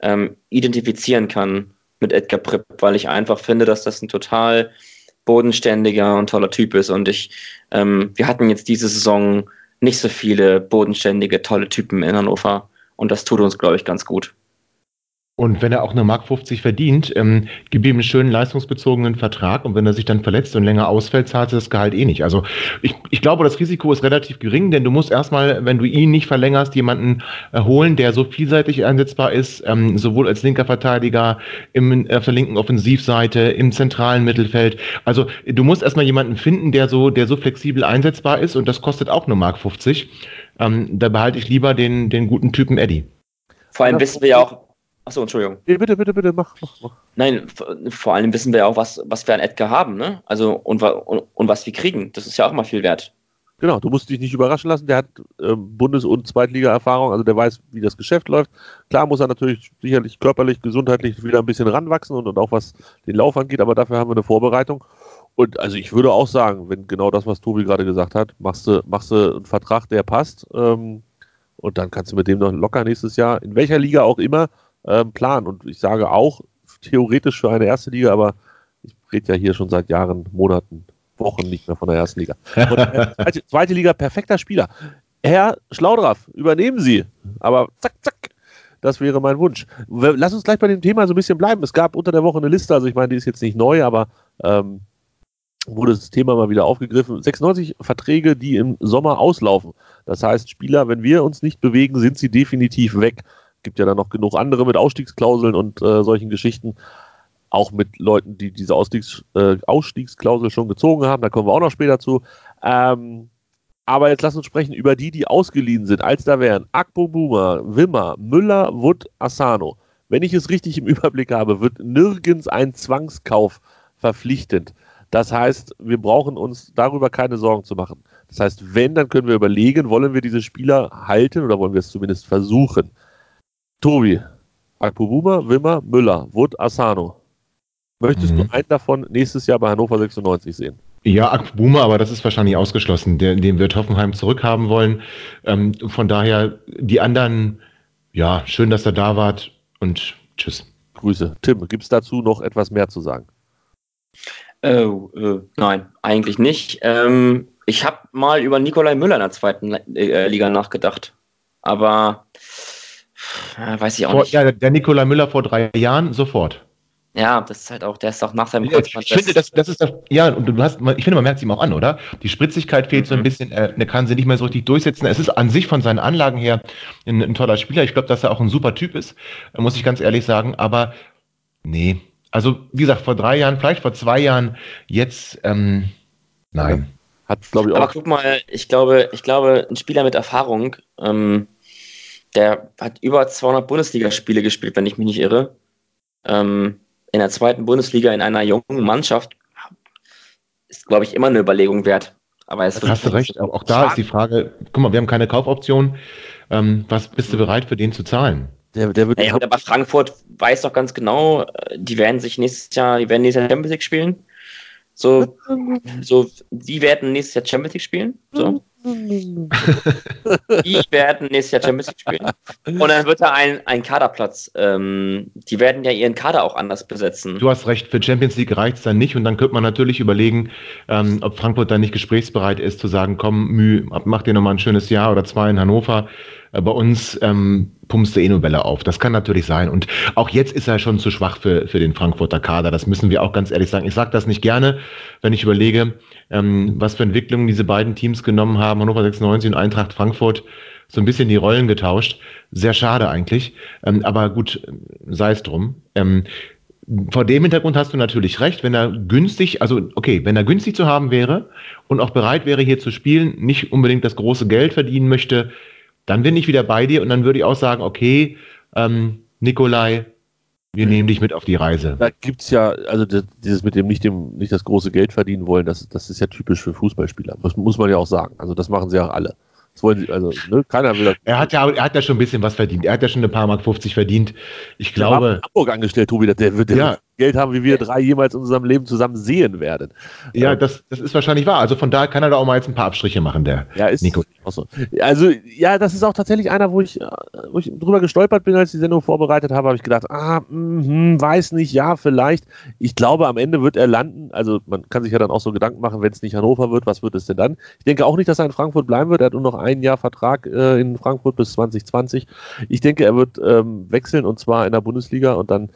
ähm, identifizieren kann, mit Edgar Prib, weil ich einfach finde, dass das ein total bodenständiger und toller Typ ist. Und ich, ähm, wir hatten jetzt diese Saison nicht so viele bodenständige, tolle Typen in Hannover. Und das tut uns, glaube ich, ganz gut. Und wenn er auch eine Mark fünfzig verdient, ähm, gib ihm einen schönen leistungsbezogenen Vertrag, und wenn er sich dann verletzt und länger ausfällt, zahlt er das Gehalt eh nicht. Also ich, ich glaube, das Risiko ist relativ gering, denn du musst erstmal, wenn du ihn nicht verlängerst, jemanden holen, der so vielseitig einsetzbar ist, ähm, sowohl als linker Verteidiger, im, auf der linken Offensivseite, im zentralen Mittelfeld. Also du musst erstmal jemanden finden, der so, der so flexibel einsetzbar ist, und das kostet auch eine Mark fünfzig. Ähm, da behalte ich lieber den, den guten Typen Eddie. Vor allem wissen wir ja auch, Achso, Entschuldigung. Nee, bitte, bitte, bitte, mach, mach, mach. Nein, vor allem wissen wir ja auch, was, was wir an Edgar haben, ne? Also, und, und, und was wir kriegen. Das ist ja auch mal viel wert. Genau, du musst dich nicht überraschen lassen. Der hat äh, Bundes- und Zweitliga-Erfahrung, also der weiß, wie das Geschäft läuft. Klar muss er natürlich sicherlich körperlich, gesundheitlich wieder ein bisschen ranwachsen und, und auch was den Lauf angeht, aber dafür haben wir eine Vorbereitung. Und also ich würde auch sagen, wenn genau das, was Tobi gerade gesagt hat, machst du, machst du einen Vertrag, der passt, ähm, und dann kannst du mit dem noch locker nächstes Jahr, in welcher Liga auch immer, Plan. Und ich sage auch theoretisch für eine erste Liga, aber ich rede ja hier schon seit Jahren, Monaten, Wochen nicht mehr von der ersten Liga. Und zweite, zweite Liga, perfekter Spieler. Herr Schlaudraff, übernehmen Sie. Aber zack, zack. Das wäre mein Wunsch. Lass uns gleich bei dem Thema so ein bisschen bleiben. Es gab unter der Woche eine Liste, also ich meine, die ist jetzt nicht neu, aber ähm, wurde das Thema mal wieder aufgegriffen. sechsundneunzig Verträge, die im Sommer auslaufen. Das heißt, Spieler, wenn wir uns nicht bewegen, sind sie definitiv weg. Gibt ja dann noch genug andere mit Ausstiegsklauseln und äh, solchen Geschichten, auch mit Leuten, die diese Ausstiegs, äh, Ausstiegsklausel schon gezogen haben, da kommen wir auch noch später zu. Ähm, aber jetzt lass uns sprechen über die, die ausgeliehen sind, als da wären Akpo Buma, Wimmer, Müller, Wood, Asano. Wenn ich es richtig im Überblick habe, wird nirgends ein Zwangskauf verpflichtend. Das heißt, wir brauchen uns darüber keine Sorgen zu machen. Das heißt, wenn, dann können wir überlegen, wollen wir diese Spieler halten oder wollen wir es zumindest versuchen. Tobi, Akpo Buma, Wimmer, Müller, Wood, Asano. Möchtest mhm. du einen davon nächstes Jahr bei Hannover sechsundneunzig sehen? Ja, Akpo Buma, aber das ist wahrscheinlich ausgeschlossen. Den, den wird Hoffenheim zurückhaben wollen. Ähm, von daher, die anderen, ja, schön, dass ihr da wart, und tschüss. Grüße. Tim, gibt es dazu noch etwas mehr zu sagen? Äh, äh, nein, eigentlich nicht. Ähm, ich habe mal über Nikolai Müller in der zweiten äh, Liga nachgedacht. Aber... Ja, weiß ich auch vor, nicht. Ja, der Nikolai Müller vor drei Jahren, sofort. Ja, das ist halt auch, der ist auch nach seinem Kreuzband. Ich finde, das, das ist das, ja, und du hast, ich finde, man merkt es ihm auch an, oder? Die Spritzigkeit fehlt mhm. so ein bisschen, er kann sie nicht mehr so richtig durchsetzen. Es ist an sich von seinen Anlagen her ein, ein toller Spieler. Ich glaube, dass er auch ein super Typ ist, muss ich ganz ehrlich sagen, aber nee. Also, wie gesagt, vor drei Jahren, vielleicht vor zwei Jahren, jetzt, ähm, nein. Hat, glaube ich, auch. Aber guck mal, ich glaube, ich glaube, ein Spieler mit Erfahrung, ähm, der hat über zweihundert Bundesligaspiele gespielt, wenn ich mich nicht irre. Ähm, in der zweiten Bundesliga in einer jungen Mannschaft ist, glaube ich, immer eine Überlegung wert. Aber es hast du recht, auch da ist die Frage, guck mal, wir haben keine Kaufoption. Ähm, was bist du bereit, für den zu zahlen? Der, der wird ja, aber Frankfurt weiß doch ganz genau, die werden sich nächstes Jahr, die werden nächstes Jahr Champions League spielen. So, so, die werden nächstes Jahr Champions League spielen. So. Die werden nächstes Jahr Champions League spielen. Und dann wird da ein, ein Kaderplatz. Ähm, die werden ja ihren Kader auch anders besetzen. Du hast recht, für Champions League reicht es dann nicht. Und dann könnte man natürlich überlegen, ähm, ob Frankfurt dann nicht gesprächsbereit ist, zu sagen, komm, Müh, mach dir nochmal ein schönes Jahr oder zwei in Hannover. Bei uns ähm, pumpst du eh nur Bälle auf. Das kann natürlich sein. Und auch jetzt ist er schon zu schwach für, für den Frankfurter Kader. Das müssen wir auch ganz ehrlich sagen. Ich sage das nicht gerne, wenn ich überlege, ähm, was für Entwicklungen diese beiden Teams genommen haben. Hannover sechsundneunzig und Eintracht Frankfurt. So ein bisschen die Rollen getauscht. Sehr schade eigentlich. Ähm, aber gut, sei es drum. Ähm, vor dem Hintergrund hast du natürlich recht. Wenn er günstig, also okay, wenn er günstig zu haben wäre und auch bereit wäre, hier zu spielen, nicht unbedingt das große Geld verdienen möchte, dann bin ich wieder bei dir und dann würde ich auch sagen, okay, ähm, Nikolai, wir nehmen dich mit auf die Reise. Da gibt es ja, also das, dieses mit dem nicht, dem nicht das große Geld verdienen wollen, das, das ist ja typisch für Fußballspieler, das muss man ja auch sagen. Also das machen sie ja auch alle. Das wollen sie, also ne, keiner will das. Er hat, ja, er hat ja schon ein bisschen was verdient, er hat ja schon ein paar Mark fünfzig verdient. Ich glaube... Hamburg angestellt, Tobi, der wird ja... Geld haben, wie wir drei jemals in unserem Leben zusammen sehen werden. Ja, ähm, das, das ist wahrscheinlich wahr. Also von da kann er da auch mal jetzt ein paar Abstriche machen, der ja, ist, Nico. So. Also ja, das ist auch tatsächlich einer, wo ich, wo ich drüber gestolpert bin, als ich die Sendung vorbereitet habe, habe ich gedacht, ah, mh, weiß nicht, ja, vielleicht. Ich glaube, am Ende wird er landen. Also man kann sich ja dann auch so Gedanken machen, wenn es nicht Hannover wird, was wird es denn dann? Ich denke auch nicht, dass er in Frankfurt bleiben wird. Er hat nur noch ein Jahr Vertrag äh, in Frankfurt bis zwanzig zwanzig. Ich denke, er wird ähm, wechseln, und zwar in der Bundesliga und dann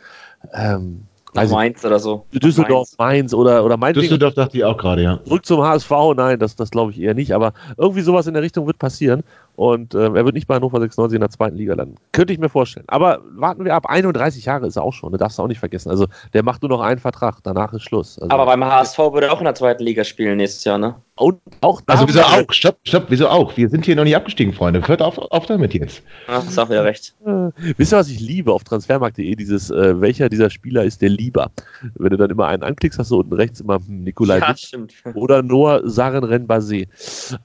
ähm, also Mainz oder so. Düsseldorf, Mainz, Mainz oder, oder Mainz. Düsseldorf dachte ich auch gerade, ja. Zurück zum H S V, nein, das, das glaube ich eher nicht, aber irgendwie sowas in der Richtung wird passieren und ähm, er wird nicht bei Hannover sechsundneunzig in der zweiten Liga landen. Könnte ich mir vorstellen, aber warten wir ab, einunddreißig Jahre ist er auch schon, ne? Darfst du auch nicht vergessen, also der macht nur noch einen Vertrag, danach ist Schluss. Also, aber beim H S V würde er auch in der zweiten Liga spielen nächstes Jahr, ne? Und auch da. Also wieso auch? Stopp, stopp, wieso auch? Wir sind hier noch nicht abgestiegen, Freunde. Hört auf, auf damit jetzt. Ach, ist auch wieder recht. Äh, wisst ihr, was ich liebe auf transfermarkt punkt de? Dieses, äh, welcher dieser Spieler ist der lieber? Wenn du dann immer einen anklickst, hast du unten rechts immer Nikolai ja, oder Noah Sarin-Renbase.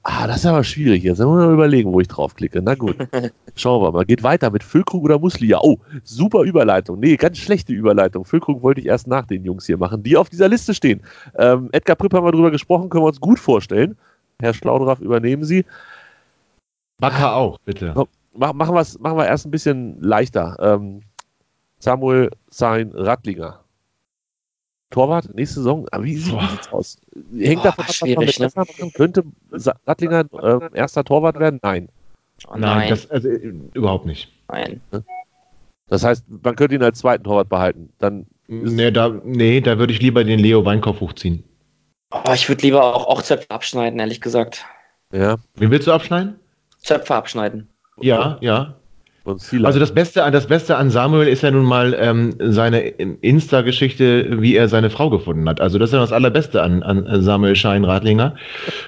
Ah, das ist aber schwierig jetzt. Da muss man mal überlegen, wo ich draufklicke. Na gut. Schauen wir mal. Geht weiter mit Füllkrug oder Muslia. Oh, super Überleitung. Nee, ganz schlechte Überleitung. Füllkrug wollte ich erst nach den Jungs hier machen, die auf dieser Liste stehen. Ähm, Edgar Prib haben wir drüber gesprochen, können wir uns gut vorstellen. Stellen. Herr Schlaudraff, übernehmen Sie. Baka auch, bitte. Mach, machen, machen wir erst ein bisschen leichter. Ähm, Samuel Sariç-Radlinger. Torwart, nächste Saison. Aber wie sieht es aus? Hängt davon ab, was man mit Esser machen könnte. Radlinger äh, erster Torwart werden? Nein. Oh nein, nein das, also, überhaupt nicht. Nein. Das heißt, man könnte ihn als zweiten Torwart behalten. Dann nee, da, nee, da würde ich lieber den Leo Weinkopf hochziehen. Oh, ich würde lieber auch, auch Zöpfe abschneiden, ehrlich gesagt. Ja. Wen willst du abschneiden? Zöpfe abschneiden. Ja, ja. Also das Beste an das Beste an Samuel ist ja nun mal ähm, seine Insta-Geschichte, wie er seine Frau gefunden hat. Also das ist ja das Allerbeste an, an Samuel Sariç-Radlinger.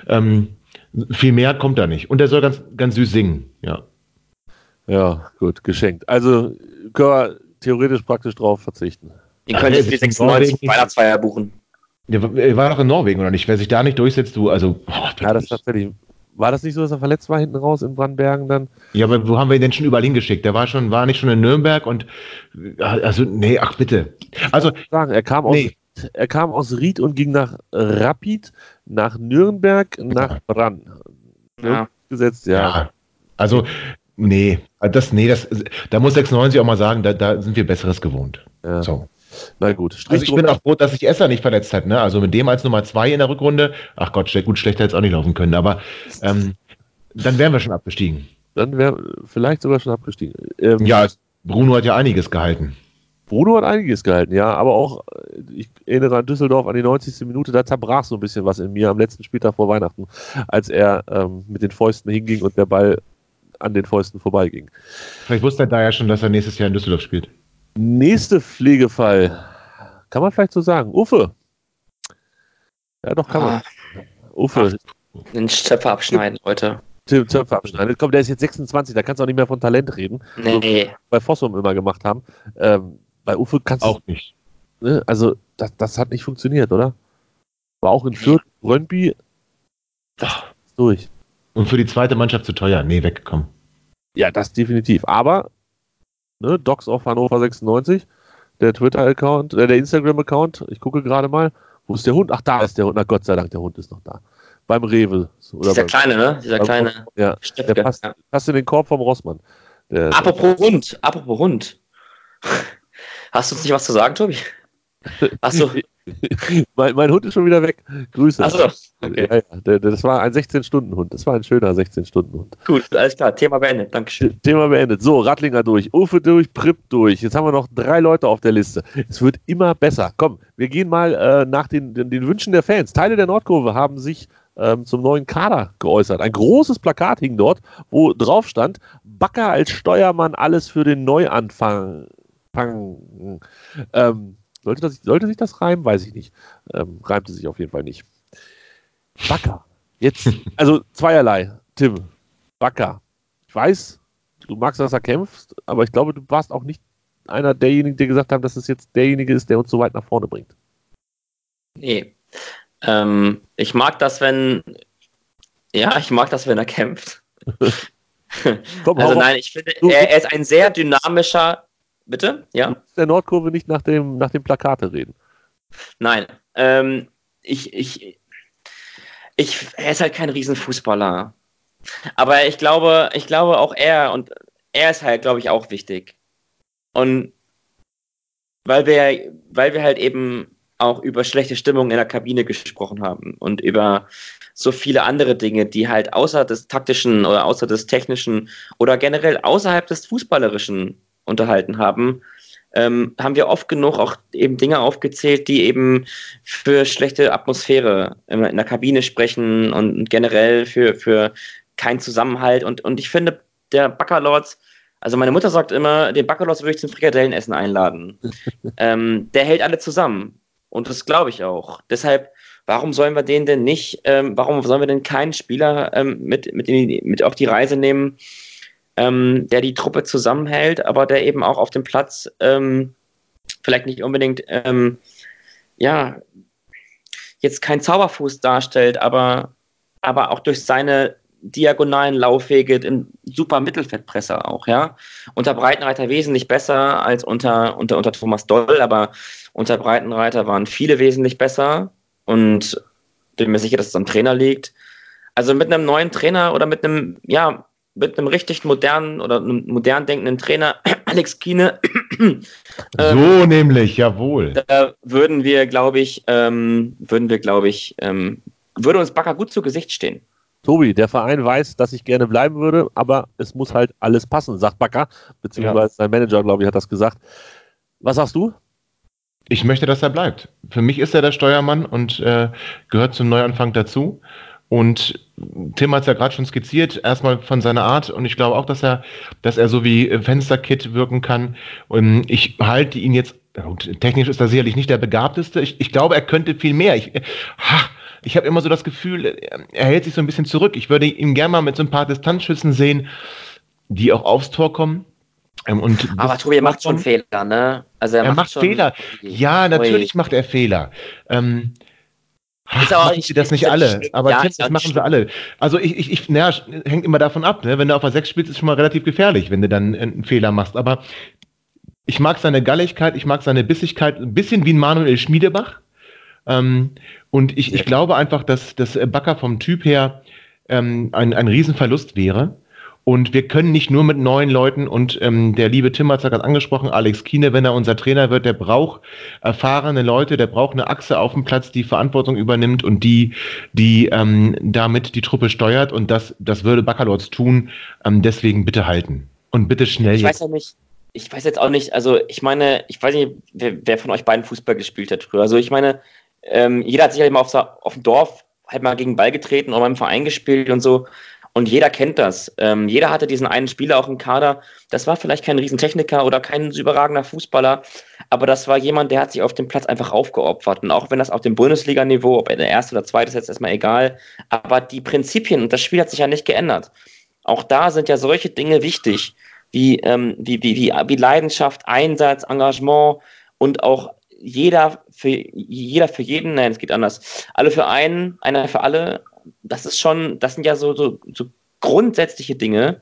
Ähm, viel mehr kommt da nicht. Und er soll ganz, ganz süß singen, ja. Ja, gut, geschenkt. Also können wir theoretisch praktisch drauf verzichten. Ihr könnt jetzt die sechsundneunzig Weihnachtsfeier buchen. Der war doch in Norwegen, oder nicht? Wer sich da nicht durchsetzt, du, also... Boah, ja, das tatsächlich. War das nicht so, dass er verletzt war hinten raus in Brandbergen dann? Ja, aber wo haben wir ihn denn schon überall hingeschickt? Der war schon, war nicht schon in Nürnberg und... Also, nee, ach bitte. Also... Sagen, er kam aus... Nee. Er kam aus Ried und ging nach Rapid, nach Nürnberg, nach Brann. Ja. Gesetzt, ja. ja. Also, nee. Das, nee, das... Da muss sechsundneunzig auch mal sagen, da, da sind wir Besseres gewohnt. Ja. So. Na gut. Also ich bin auch froh, dass sich Esser nicht verletzt hat, ne? Also mit dem als Nummer zwei in der Rückrunde, ach Gott, gut, schlechter hätte es auch nicht laufen können, aber ähm, dann wären wir schon abgestiegen. Dann wären vielleicht sogar schon abgestiegen. Ähm, ja, Bruno hat ja einiges gehalten. Bruno hat einiges gehalten, ja, aber auch, ich erinnere an Düsseldorf, an die neunzigste Minute, da zerbrach so ein bisschen was in mir am letzten Spieltag vor Weihnachten, als er ähm, mit den Fäusten hinging und der Ball an den Fäusten vorbeiging. Vielleicht wusste er da ja schon, dass er nächstes Jahr in Düsseldorf spielt. Nächster Pflegefall. Kann man vielleicht so sagen. Uffe. Ja, doch, kann ah. man. Uffe. Ach, den Zöpfe abschneiden, Leute. Tim Zöpfe abschneiden. Komm, der ist jetzt sechsundzwanzig, da kannst du auch nicht mehr von Talent reden. Nee. Wie wir bei Fossum immer gemacht haben. Ähm, bei Uffe kannst du... Auch nicht. Ne? Also, das, das hat nicht funktioniert, oder? War auch in Fürth, Brönnby. Ach, ist durch. Und für die zweite Mannschaft zu teuer. Nee, weggekommen. Ja, das definitiv. Aber... Ne, Docs auf Hannover sechsundneunzig, der Twitter-Account, äh, der Instagram-Account, ich gucke gerade mal, wo ist der Hund? Ach, da ist der Hund, na Gott sei Dank, der Hund ist noch da. Beim Rewe. Oder dieser beim, kleine, ne? Dieser kleine. Rossmann. Ja, Stifte, der passt, ja. passt in den Korb vom Rossmann. Der, apropos der, Hund, apropos Hund. Hast du uns nicht was zu sagen, Tobi? Hast du... mein, mein Hund ist schon wieder weg. Grüße. Achso, okay. Ja, ja. Das war ein sechzehn-Stunden-Hund. Das war ein schöner sechzehn-Stunden-Hund. Gut, alles klar. Thema beendet. Dankeschön. Thema beendet. So, Radlinger durch, Uffe durch, Prib durch. Jetzt haben wir noch drei Leute auf der Liste. Es wird immer besser. Komm, wir gehen mal äh, nach den, den, den Wünschen der Fans. Teile der Nordkurve haben sich ähm, zum neuen Kader geäußert. Ein großes Plakat hing dort, wo drauf stand: Backer als Steuermann, alles für den Neuanfang. Ähm. Sollte, das, sollte sich das reimen? Weiß ich nicht. Ähm, reimte sich auf jeden Fall nicht. Backer. Jetzt, also zweierlei, Tim. Backer. Ich weiß, du magst, dass er kämpft, aber ich glaube, du warst auch nicht einer derjenigen, der gesagt haben, dass es jetzt derjenige ist, der uns so weit nach vorne bringt. Nee. Ähm, ich mag das, wenn ja, ich mag das, wenn er kämpft. Komm, also nein, ich finde, er, er ist ein sehr dynamischer Bitte? Ja? Du musst der Nordkurve nicht nach dem, nach dem Plakate reden. Nein. Ähm, ich, ich, ich, er ist halt kein Riesenfußballer. Aber ich glaube, ich glaube auch er, und er ist halt, glaube ich, auch wichtig. Und weil wir, weil wir halt eben auch über schlechte Stimmung in der Kabine gesprochen haben und über so viele andere Dinge, die halt außer des taktischen oder außer des technischen oder generell außerhalb des fußballerischen unterhalten haben, ähm, haben wir oft genug auch eben Dinge aufgezählt, die eben für schlechte Atmosphäre in der Kabine sprechen und generell für, für keinen Zusammenhalt. Und, und ich finde, der Bakalorz, also meine Mutter sagt immer, den Bakalorz würde ich zum Frikadellenessen einladen. ähm, der hält alle zusammen. Und das glaube ich auch. Deshalb, warum sollen wir den denn nicht, ähm, warum sollen wir denn keinen Spieler ähm, mit, mit, in die, mit auf die Reise nehmen, ähm, der die Truppe zusammenhält, aber der eben auch auf dem Platz ähm, vielleicht nicht unbedingt, ähm, ja, jetzt kein Zauberfuß darstellt, aber, aber auch durch seine diagonalen Laufwege im super Mittelfeldpresser auch, ja. Unter Breitenreiter wesentlich besser als unter, unter, unter Thomas Doll, aber unter Breitenreiter waren viele wesentlich besser und bin mir sicher, dass es am Trainer liegt. Also mit einem neuen Trainer oder mit einem, ja, mit einem richtig modernen oder einem modern denkenden Trainer, Alex Kine. äh, so nämlich, jawohl. Da würden wir, glaube ich, ähm, würden wir, glaube ich, ähm, würde uns Bakker gut zu Gesicht stehen. Tobi, der Verein weiß, dass ich gerne bleiben würde, aber es muss halt alles passen, sagt Bakker, beziehungsweise ja. Sein Manager, glaube ich, hat das gesagt. Was sagst du? Ich möchte, dass er bleibt. Für mich ist er der Steuermann und äh, gehört zum Neuanfang dazu. Und Tim hat es ja gerade schon skizziert, erstmal von seiner Art. Und ich glaube auch, dass er, dass er so wie Fensterkid wirken kann. Und ich halte ihn jetzt, technisch ist er sicherlich nicht der Begabteste. Ich, ich glaube, er könnte viel mehr. Ich, ha, ich habe immer so das Gefühl, er hält sich so ein bisschen zurück. Ich würde ihn gerne mal mit so ein paar Distanzschüssen sehen, die auch aufs Tor kommen. Ähm, und aber Tobi, er macht schon Fehler, ne? Also er, er macht, macht schon Fehler. Ja, natürlich Ui. macht er Fehler. Ähm, ach, machen sie das nicht alle, aber ja, Tim, das machen sie alle. Also ich, ich, ich naja, hängt immer davon ab, ne? Wenn du auf der sechs spielst, ist schon mal relativ gefährlich, wenn du dann einen Fehler machst. Aber ich mag seine Galligkeit, ich mag seine Bissigkeit, ein bisschen wie ein Manuel Schmiedebach. Ähm, und ich, ich glaube einfach, dass, dass Bakker vom Typ her ähm, ein, ein Riesenverlust wäre. Und wir können nicht nur mit neuen Leuten und ähm, der liebe Tim hat es gerade angesprochen, Alex Kine, wenn er unser Trainer wird, der braucht erfahrene Leute, der braucht eine Achse auf dem Platz, die Verantwortung übernimmt und die, die ähm, damit die Truppe steuert und das, das würde Bakalorz tun, ähm, deswegen bitte halten und bitte schnell ich jetzt. Weiß ja nicht, ich weiß jetzt auch nicht, also ich meine, ich weiß nicht, wer, wer von euch beiden Fußball gespielt hat früher, also ich meine, ähm, jeder hat sich halt mal auf, auf dem Dorf halt mal gegen den Ball getreten oder mal im Verein gespielt und so. Und jeder kennt das. Ähm, jeder hatte diesen einen Spieler auch im Kader. Das war vielleicht kein Riesentechniker oder kein überragender Fußballer, aber das war jemand, der hat sich auf dem Platz einfach aufgeopfert. Und auch wenn das auf dem Bundesliga-Niveau, ob er der erste oder zweite ist, jetzt erstmal egal, aber die Prinzipien und das Spiel hat sich ja nicht geändert. Auch da sind ja solche Dinge wichtig, wie, ähm, wie, wie, wie, wie Leidenschaft, Einsatz, Engagement und auch jeder für, jeder für jeden, nein, es geht anders, alle für einen, einer für alle. Das ist schon, das sind ja so, so, so grundsätzliche Dinge,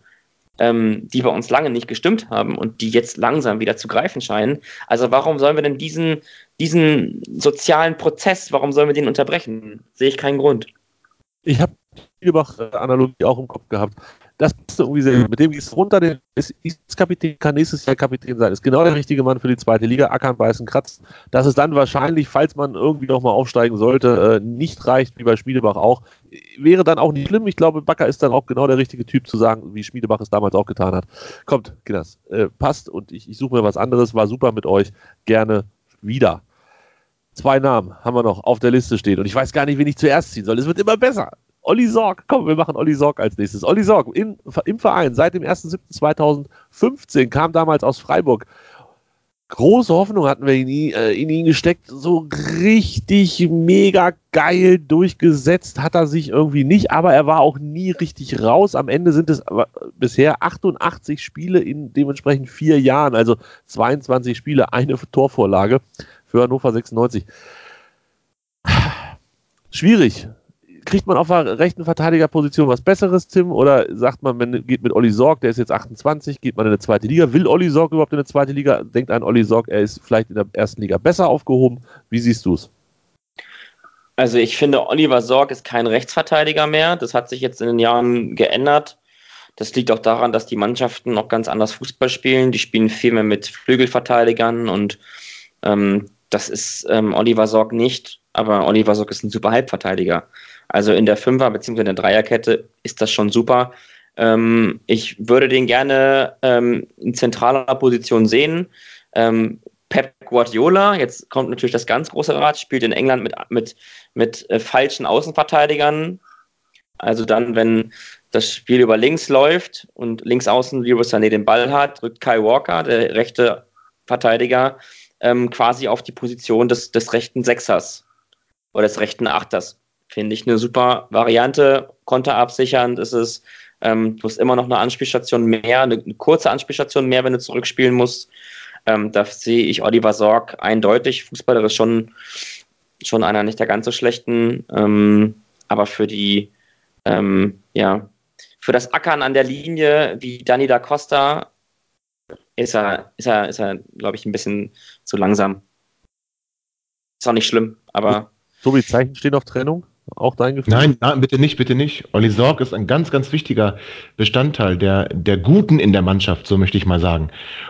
ähm, die bei uns lange nicht gestimmt haben und die jetzt langsam wieder zu greifen scheinen. Also warum sollen wir denn diesen, diesen sozialen Prozess, warum sollen wir den unterbrechen? Sehe ich keinen Grund. Ich habe die Analogie auch im Kopf gehabt. Das ist irgendwie sehr gut. Mit dem gehst du runter, der ist Kapitän, kann nächstes Jahr Kapitän sein. Ist genau der richtige Mann für die zweite Liga, ackern, beißen, kratzen. Dass es dann wahrscheinlich, falls man irgendwie nochmal aufsteigen sollte, nicht reicht, wie bei Schmiedebach auch. Wäre dann auch nicht schlimm. Ich glaube, Bakker ist dann auch genau der richtige Typ zu sagen, wie Schmiedebach es damals auch getan hat. Kommt, Kinders, äh, passt und ich, ich suche mir was anderes. War super mit euch. Gerne wieder. Zwei Namen haben wir noch auf der Liste stehen und ich weiß gar nicht, wen ich zuerst ziehen soll. Es wird immer besser. Olli Sorg, komm, wir machen Olli Sorg als nächstes. Olli Sorg in, im Verein seit dem ersten siebten zweitausendfünfzehn, kam damals aus Freiburg. Große Hoffnung hatten wir in, äh, in ihn gesteckt, so richtig mega geil durchgesetzt hat er sich irgendwie nicht, aber er war auch nie richtig raus. Am Ende sind es aber bisher achtundachtzig Spiele in dementsprechend vier Jahren, also zweiundzwanzig Spiele, eine Torvorlage für Hannover sechsundneunzig. Schwierig. kriegt man auf der rechten Verteidigerposition was Besseres, Tim? Oder sagt man, man geht mit Oli Sorg, der ist jetzt achtundzwanzig, geht man in eine zweite Liga? Will Oli Sorg überhaupt in eine zweite Liga? Denkt an Oli Sorg, er ist vielleicht in der ersten Liga besser aufgehoben. Wie siehst du es? Also ich finde, Oliver Sorg ist kein Rechtsverteidiger mehr. Das hat sich jetzt in den Jahren geändert. Das liegt auch daran, dass die Mannschaften noch ganz anders Fußball spielen. Die spielen viel mehr mit Flügelverteidigern und ähm, das ist ähm, Oliver Sorg nicht. Aber Oliver Sorg ist ein super Halbverteidiger. Also in der Fünfer- bzw. in der Dreierkette ist das schon super. Ähm, ich würde den gerne ähm, in zentraler Position sehen. Ähm, Pep Guardiola, jetzt kommt natürlich das ganz große Rad, spielt in England mit, mit, mit äh, falschen Außenverteidigern. Also dann, wenn das Spiel über links läuft und links außen Leroy Sané den Ball hat, drückt Kyle Walker, der rechte Verteidiger, ähm, quasi auf die Position des, des rechten Sechsers oder des rechten Achters. Finde ich eine super Variante, konterabsichernd ist es. Ähm, du hast immer noch eine Anspielstation mehr, eine, eine kurze Anspielstation mehr, wenn du zurückspielen musst. Ähm, da sehe ich Oliver Sorg eindeutig. Fußballer ist schon, schon einer nicht der ganz so schlechten. Ähm, aber für die, ähm, ja, für das Ackern an der Linie wie Dani da Costa ist er, ist er, ist er, glaube ich, ein bisschen zu langsam. Ist auch nicht schlimm, aber. Tobi, Zeichen stehen auf Trennung? Auch dein Gefühl? Nein, nein, bitte nicht, bitte nicht. Oli Sorg ist ein ganz, ganz wichtiger Bestandteil der, der Guten in der Mannschaft, so möchte ich mal sagen.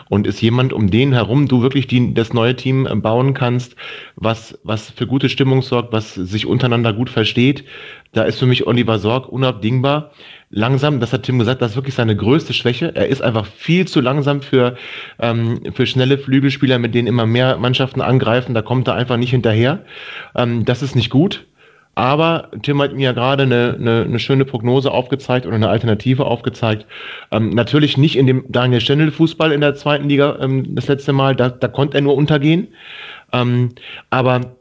Und ist jemand, um den herum du wirklich die, das neue Team bauen kannst, was, was für gute Stimmung sorgt, was sich untereinander gut versteht. Da ist für mich Oliver Sorg unabdingbar. Langsam, das hat Tim gesagt, das ist wirklich seine größte Schwäche. Er ist einfach viel zu langsam für, ähm, für schnelle Flügelspieler, mit denen immer mehr Mannschaften angreifen. Da kommt er einfach nicht hinterher. Ähm, das ist nicht gut. Aber Tim hat mir ja gerade eine, eine, eine schöne Prognose aufgezeigt oder eine Alternative aufgezeigt. Ähm, natürlich nicht in dem Daniel Stendel-Fußball in der zweiten Liga ähm, das letzte Mal, da, da konnte er nur untergehen. Ähm, aber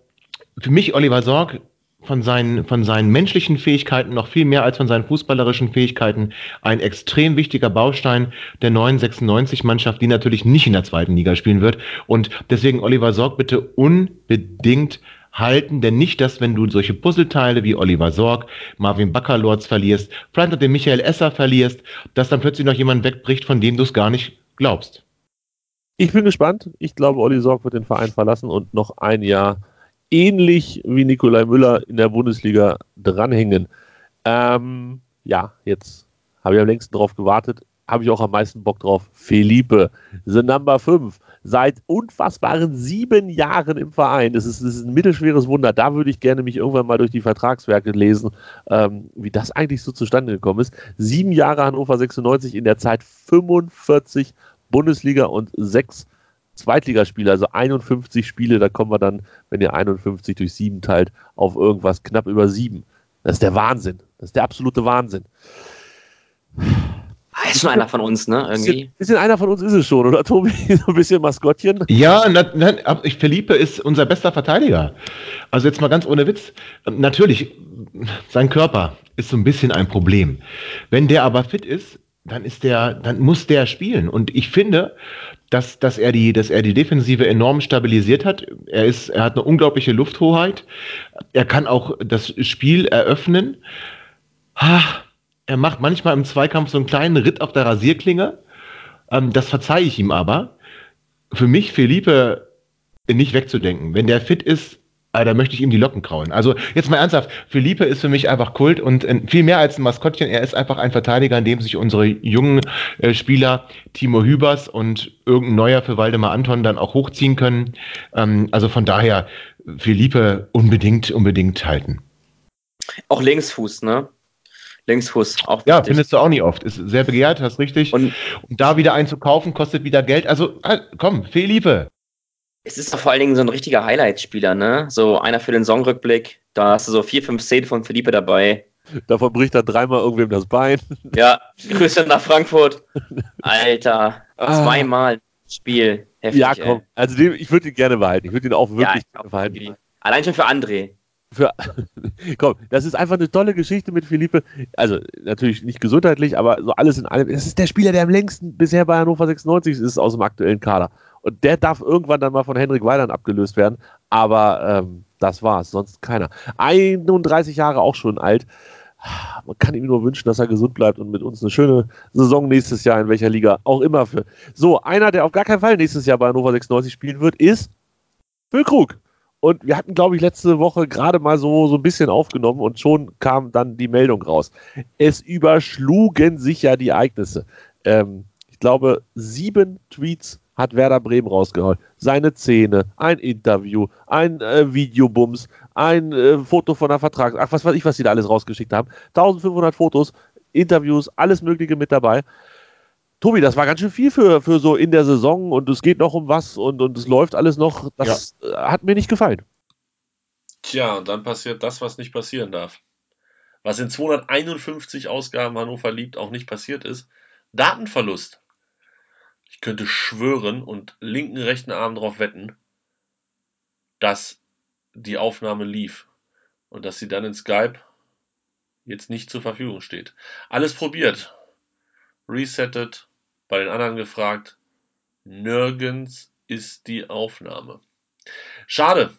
für mich Oliver Sorg von seinen, von seinen menschlichen Fähigkeiten noch viel mehr als von seinen fußballerischen Fähigkeiten ein extrem wichtiger Baustein der neuen sechsundneunzig-Mannschaft, die natürlich nicht in der zweiten Liga spielen wird. Und deswegen Oliver Sorg bitte unbedingt halten, denn nicht, dass wenn du solche Puzzleteile wie Oliver Sorg, Marvin Bakalorz verlierst, vielleicht noch den Michael Esser verlierst, dass dann plötzlich noch jemand wegbricht, von dem du es gar nicht glaubst. Ich bin gespannt. Ich glaube, Oli Sorg wird den Verein verlassen und noch ein Jahr ähnlich wie Nikolai Müller in der Bundesliga dranhängen. Ähm, ja, jetzt habe ich am längsten drauf gewartet. Habe ich auch am meisten Bock drauf. Felipe, the number fünf. Seit unfassbaren sieben Jahren im Verein. Das ist, das ist ein mittelschweres Wunder. Da würde ich gerne mich irgendwann mal durch die Vertragswerke lesen, ähm, wie das eigentlich so zustande gekommen ist. Sieben Jahre Hannover sechsundneunzig, in der Zeit fünfundvierzig Bundesliga und sechs Zweitligaspiele, also einundfünfzig Spiele. Da kommen wir dann, wenn ihr einundfünfzig durch sieben teilt, auf irgendwas knapp über sieben. Das ist der Wahnsinn. Das ist der absolute Wahnsinn. Ist schon einer von uns, ne? Irgendwie. Ein bisschen einer von uns ist es schon, oder Tobi? So ein bisschen Maskottchen. Ja, na, na, Felipe ist unser bester Verteidiger. Also jetzt mal ganz ohne Witz. Natürlich, sein Körper ist so ein bisschen ein Problem. Wenn der aber fit ist, dann ist der, dann muss der spielen. Und ich finde, dass, dass er die, dass er die Defensive enorm stabilisiert hat. Er ist, er hat eine unglaubliche Lufthoheit. Er kann auch das Spiel eröffnen. Ha! Er macht manchmal im Zweikampf so einen kleinen Ritt auf der Rasierklinge. Ähm, das verzeihe ich ihm aber. Für mich, Felipe, nicht wegzudenken. Wenn der fit ist, äh, da möchte ich ihm die Locken kraulen. Also jetzt mal ernsthaft, Felipe ist für mich einfach Kult und äh, viel mehr als ein Maskottchen. Er ist einfach ein Verteidiger, in dem sich unsere jungen äh, Spieler Timo Hübers und irgendein Neuer für Waldemar Anton dann auch hochziehen können. Ähm, also von daher, Felipe unbedingt, unbedingt halten. Auch Linksfuß, ne? Linksfuß auch. Ja, richtig. Findest du auch nicht oft. Ist sehr begehrt, hast richtig. Und, und da wieder einen zu kaufen, kostet wieder Geld. Also komm, Felipe. Es ist doch vor allen Dingen so ein richtiger Highlight-Spieler, ne? So einer für den Songrückblick. Da hast du so vier, fünf Szenen von Felipe dabei. Davon bricht er dreimal irgendwem das Bein. Ja, Grüße nach Frankfurt. Alter, ah. zweimal Spiel. Heftig, ja, komm. Ey. Also den, ich würde ihn gerne behalten. Ich würde ihn auch wirklich ja, gerne behalten. Die. Allein schon für André. Für, komm, das ist einfach eine tolle Geschichte mit Felipe. Also natürlich nicht gesundheitlich, aber so alles in allem. Das ist der Spieler, der am längsten bisher bei Hannover sechsundneunzig ist aus dem aktuellen Kader. Und der darf irgendwann dann mal von Hendrik Weydandt abgelöst werden. Aber ähm, das war's, sonst keiner. einunddreißig Jahre auch schon alt. Man kann ihm nur wünschen, dass er gesund bleibt und mit uns eine schöne Saison nächstes Jahr, in welcher Liga auch immer. Für. So, einer, der auf gar keinen Fall nächstes Jahr bei Hannover sechsundneunzig spielen wird, ist Füllkrug. Und wir hatten, glaube ich, letzte Woche gerade mal so, so ein bisschen aufgenommen und schon kam dann die Meldung raus. Es überschlugen sich ja die Ereignisse. Ähm, ich glaube, sieben Tweets hat Werder Bremen rausgehauen. Seine Szene, ein Interview, ein äh, Videobums, ein äh, Foto von einer Vertrags... Ach, was weiß ich, was die da alles rausgeschickt haben. eintausendfünfhundert Fotos, Interviews, alles Mögliche mit dabei. Tobi, das war ganz schön viel für, für so in der Saison und es geht noch um was und, und es läuft alles noch. Das ja. hat mir nicht gefallen. Tja, und dann passiert das, was nicht passieren darf. Was in zweihunderteinundfünfzig Ausgaben Hannover liebt, auch nicht passiert ist. Datenverlust. Ich könnte schwören und linken, rechten Arm drauf wetten, dass die Aufnahme lief und dass sie dann in Skype jetzt nicht zur Verfügung steht. Alles probiert, resettet, bei den anderen gefragt, nirgends ist die Aufnahme. Schade,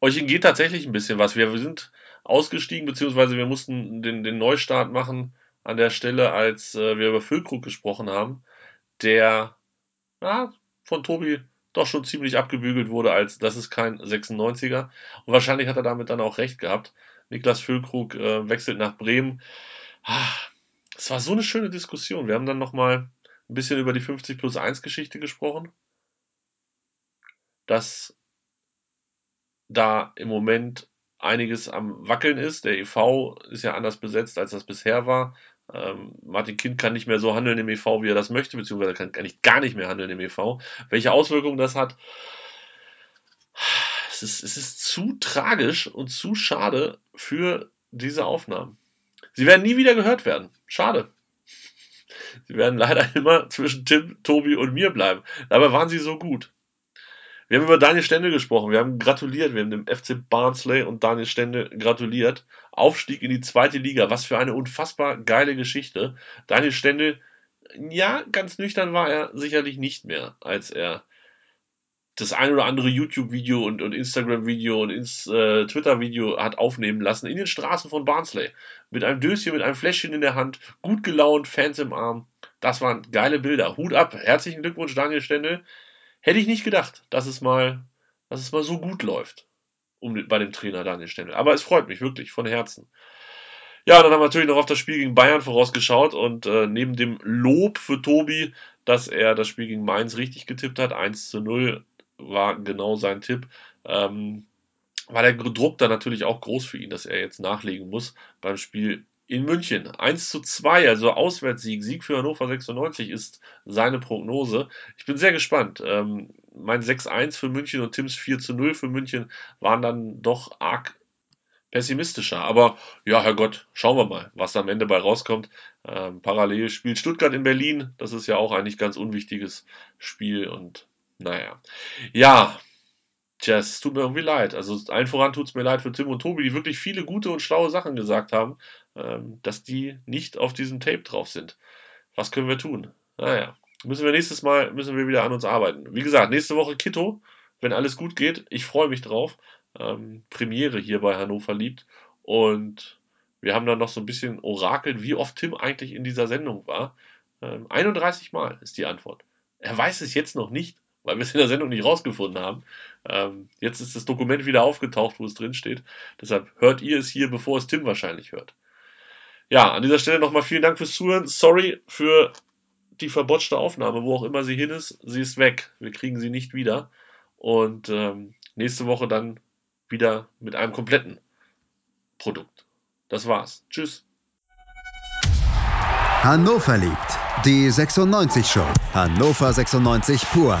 euch geht tatsächlich ein bisschen was. Wir sind ausgestiegen, beziehungsweise wir mussten den, den Neustart machen an der Stelle, als wir über Füllkrug gesprochen haben, der na, von Tobi doch schon ziemlich abgebügelt wurde, als das ist kein sechsundneunziger. Und wahrscheinlich hat er damit dann auch recht gehabt. Niklas Füllkrug äh, wechselt nach Bremen. Es war so eine schöne Diskussion. Wir haben dann nochmal ein bisschen über die fünfzig plus eins Geschichte gesprochen, dass da im Moment einiges am Wackeln ist. Der e V ist ja anders besetzt, als das bisher war. Ähm, Martin Kind kann nicht mehr so handeln im e V, wie er das möchte, beziehungsweise kann eigentlich gar nicht mehr handeln im e V. Welche Auswirkungen das hat, es ist, es ist zu tragisch und zu schade für diese Aufnahmen. Sie werden nie wieder gehört werden. Schade. Sie werden leider immer zwischen Tim, Tobi und mir bleiben. Dabei waren sie so gut. Wir haben über Daniel Stendel gesprochen, wir haben gratuliert, wir haben dem F C Barnsley und Daniel Stendel gratuliert. Aufstieg in die zweite Liga, was für eine unfassbar geile Geschichte. Daniel Stendel, ja, ganz nüchtern war er sicherlich nicht mehr, als er das ein oder andere YouTube-Video und, und Instagram-Video und ins, äh, Twitter-Video hat aufnehmen lassen in den Straßen von Barnsley. Mit einem Döschen, mit einem Fläschchen in der Hand, gut gelaunt, Fans im Arm. Das waren geile Bilder. Hut ab, herzlichen Glückwunsch Daniel Stendel. Hätte ich nicht gedacht, dass es mal, dass es mal so gut läuft um, bei dem Trainer Daniel Stendel. Aber es freut mich wirklich von Herzen. Ja, dann haben wir natürlich noch auf das Spiel gegen Bayern vorausgeschaut und äh, neben dem Lob für Tobi, dass er das Spiel gegen Mainz richtig getippt hat, eins zu null war genau sein Tipp, ähm, war der Druck dann natürlich auch groß für ihn, dass er jetzt nachlegen muss beim Spiel in München. eins zu zwei, also Auswärtssieg, Sieg für Hannover sechsundneunzig ist seine Prognose. Ich bin sehr gespannt. Ähm, mein sechs eins für München und Tims vier zu null für München waren dann doch arg pessimistischer. Aber ja, Herrgott, schauen wir mal, was am Ende bei rauskommt. Ähm, parallel spielt Stuttgart in Berlin. Das ist ja auch eigentlich ganz unwichtiges Spiel und naja. Ja, tja, es tut mir irgendwie leid. Also allen voran tut es mir leid für Tim und Tobi, die wirklich viele gute und schlaue Sachen gesagt haben, dass die nicht auf diesem Tape drauf sind. Was können wir tun? Naja, müssen wir nächstes Mal, müssen wir wieder an uns arbeiten. Wie gesagt, nächste Woche Kitto, wenn alles gut geht. Ich freue mich drauf. Ähm, Premiere hier bei Hannover liebt. Und wir haben dann noch so ein bisschen orakelt, wie oft Tim eigentlich in dieser Sendung war. Ähm, einunddreißig Mal ist die Antwort. Er weiß es jetzt noch nicht, weil wir es in der Sendung nicht rausgefunden haben. Ähm, jetzt ist das Dokument wieder aufgetaucht, wo es drin steht. Deshalb hört ihr es hier, bevor es Tim wahrscheinlich hört. Ja, an dieser Stelle nochmal vielen Dank fürs Zuhören. Sorry für die verbotschte Aufnahme, wo auch immer sie hin ist. Sie ist weg. Wir kriegen sie nicht wieder. Und ähm, nächste Woche dann wieder mit einem kompletten Produkt. Das war's. Tschüss. Hannover liebt. Die sechsundneunzig Show. Hannover sechsundneunzig pur.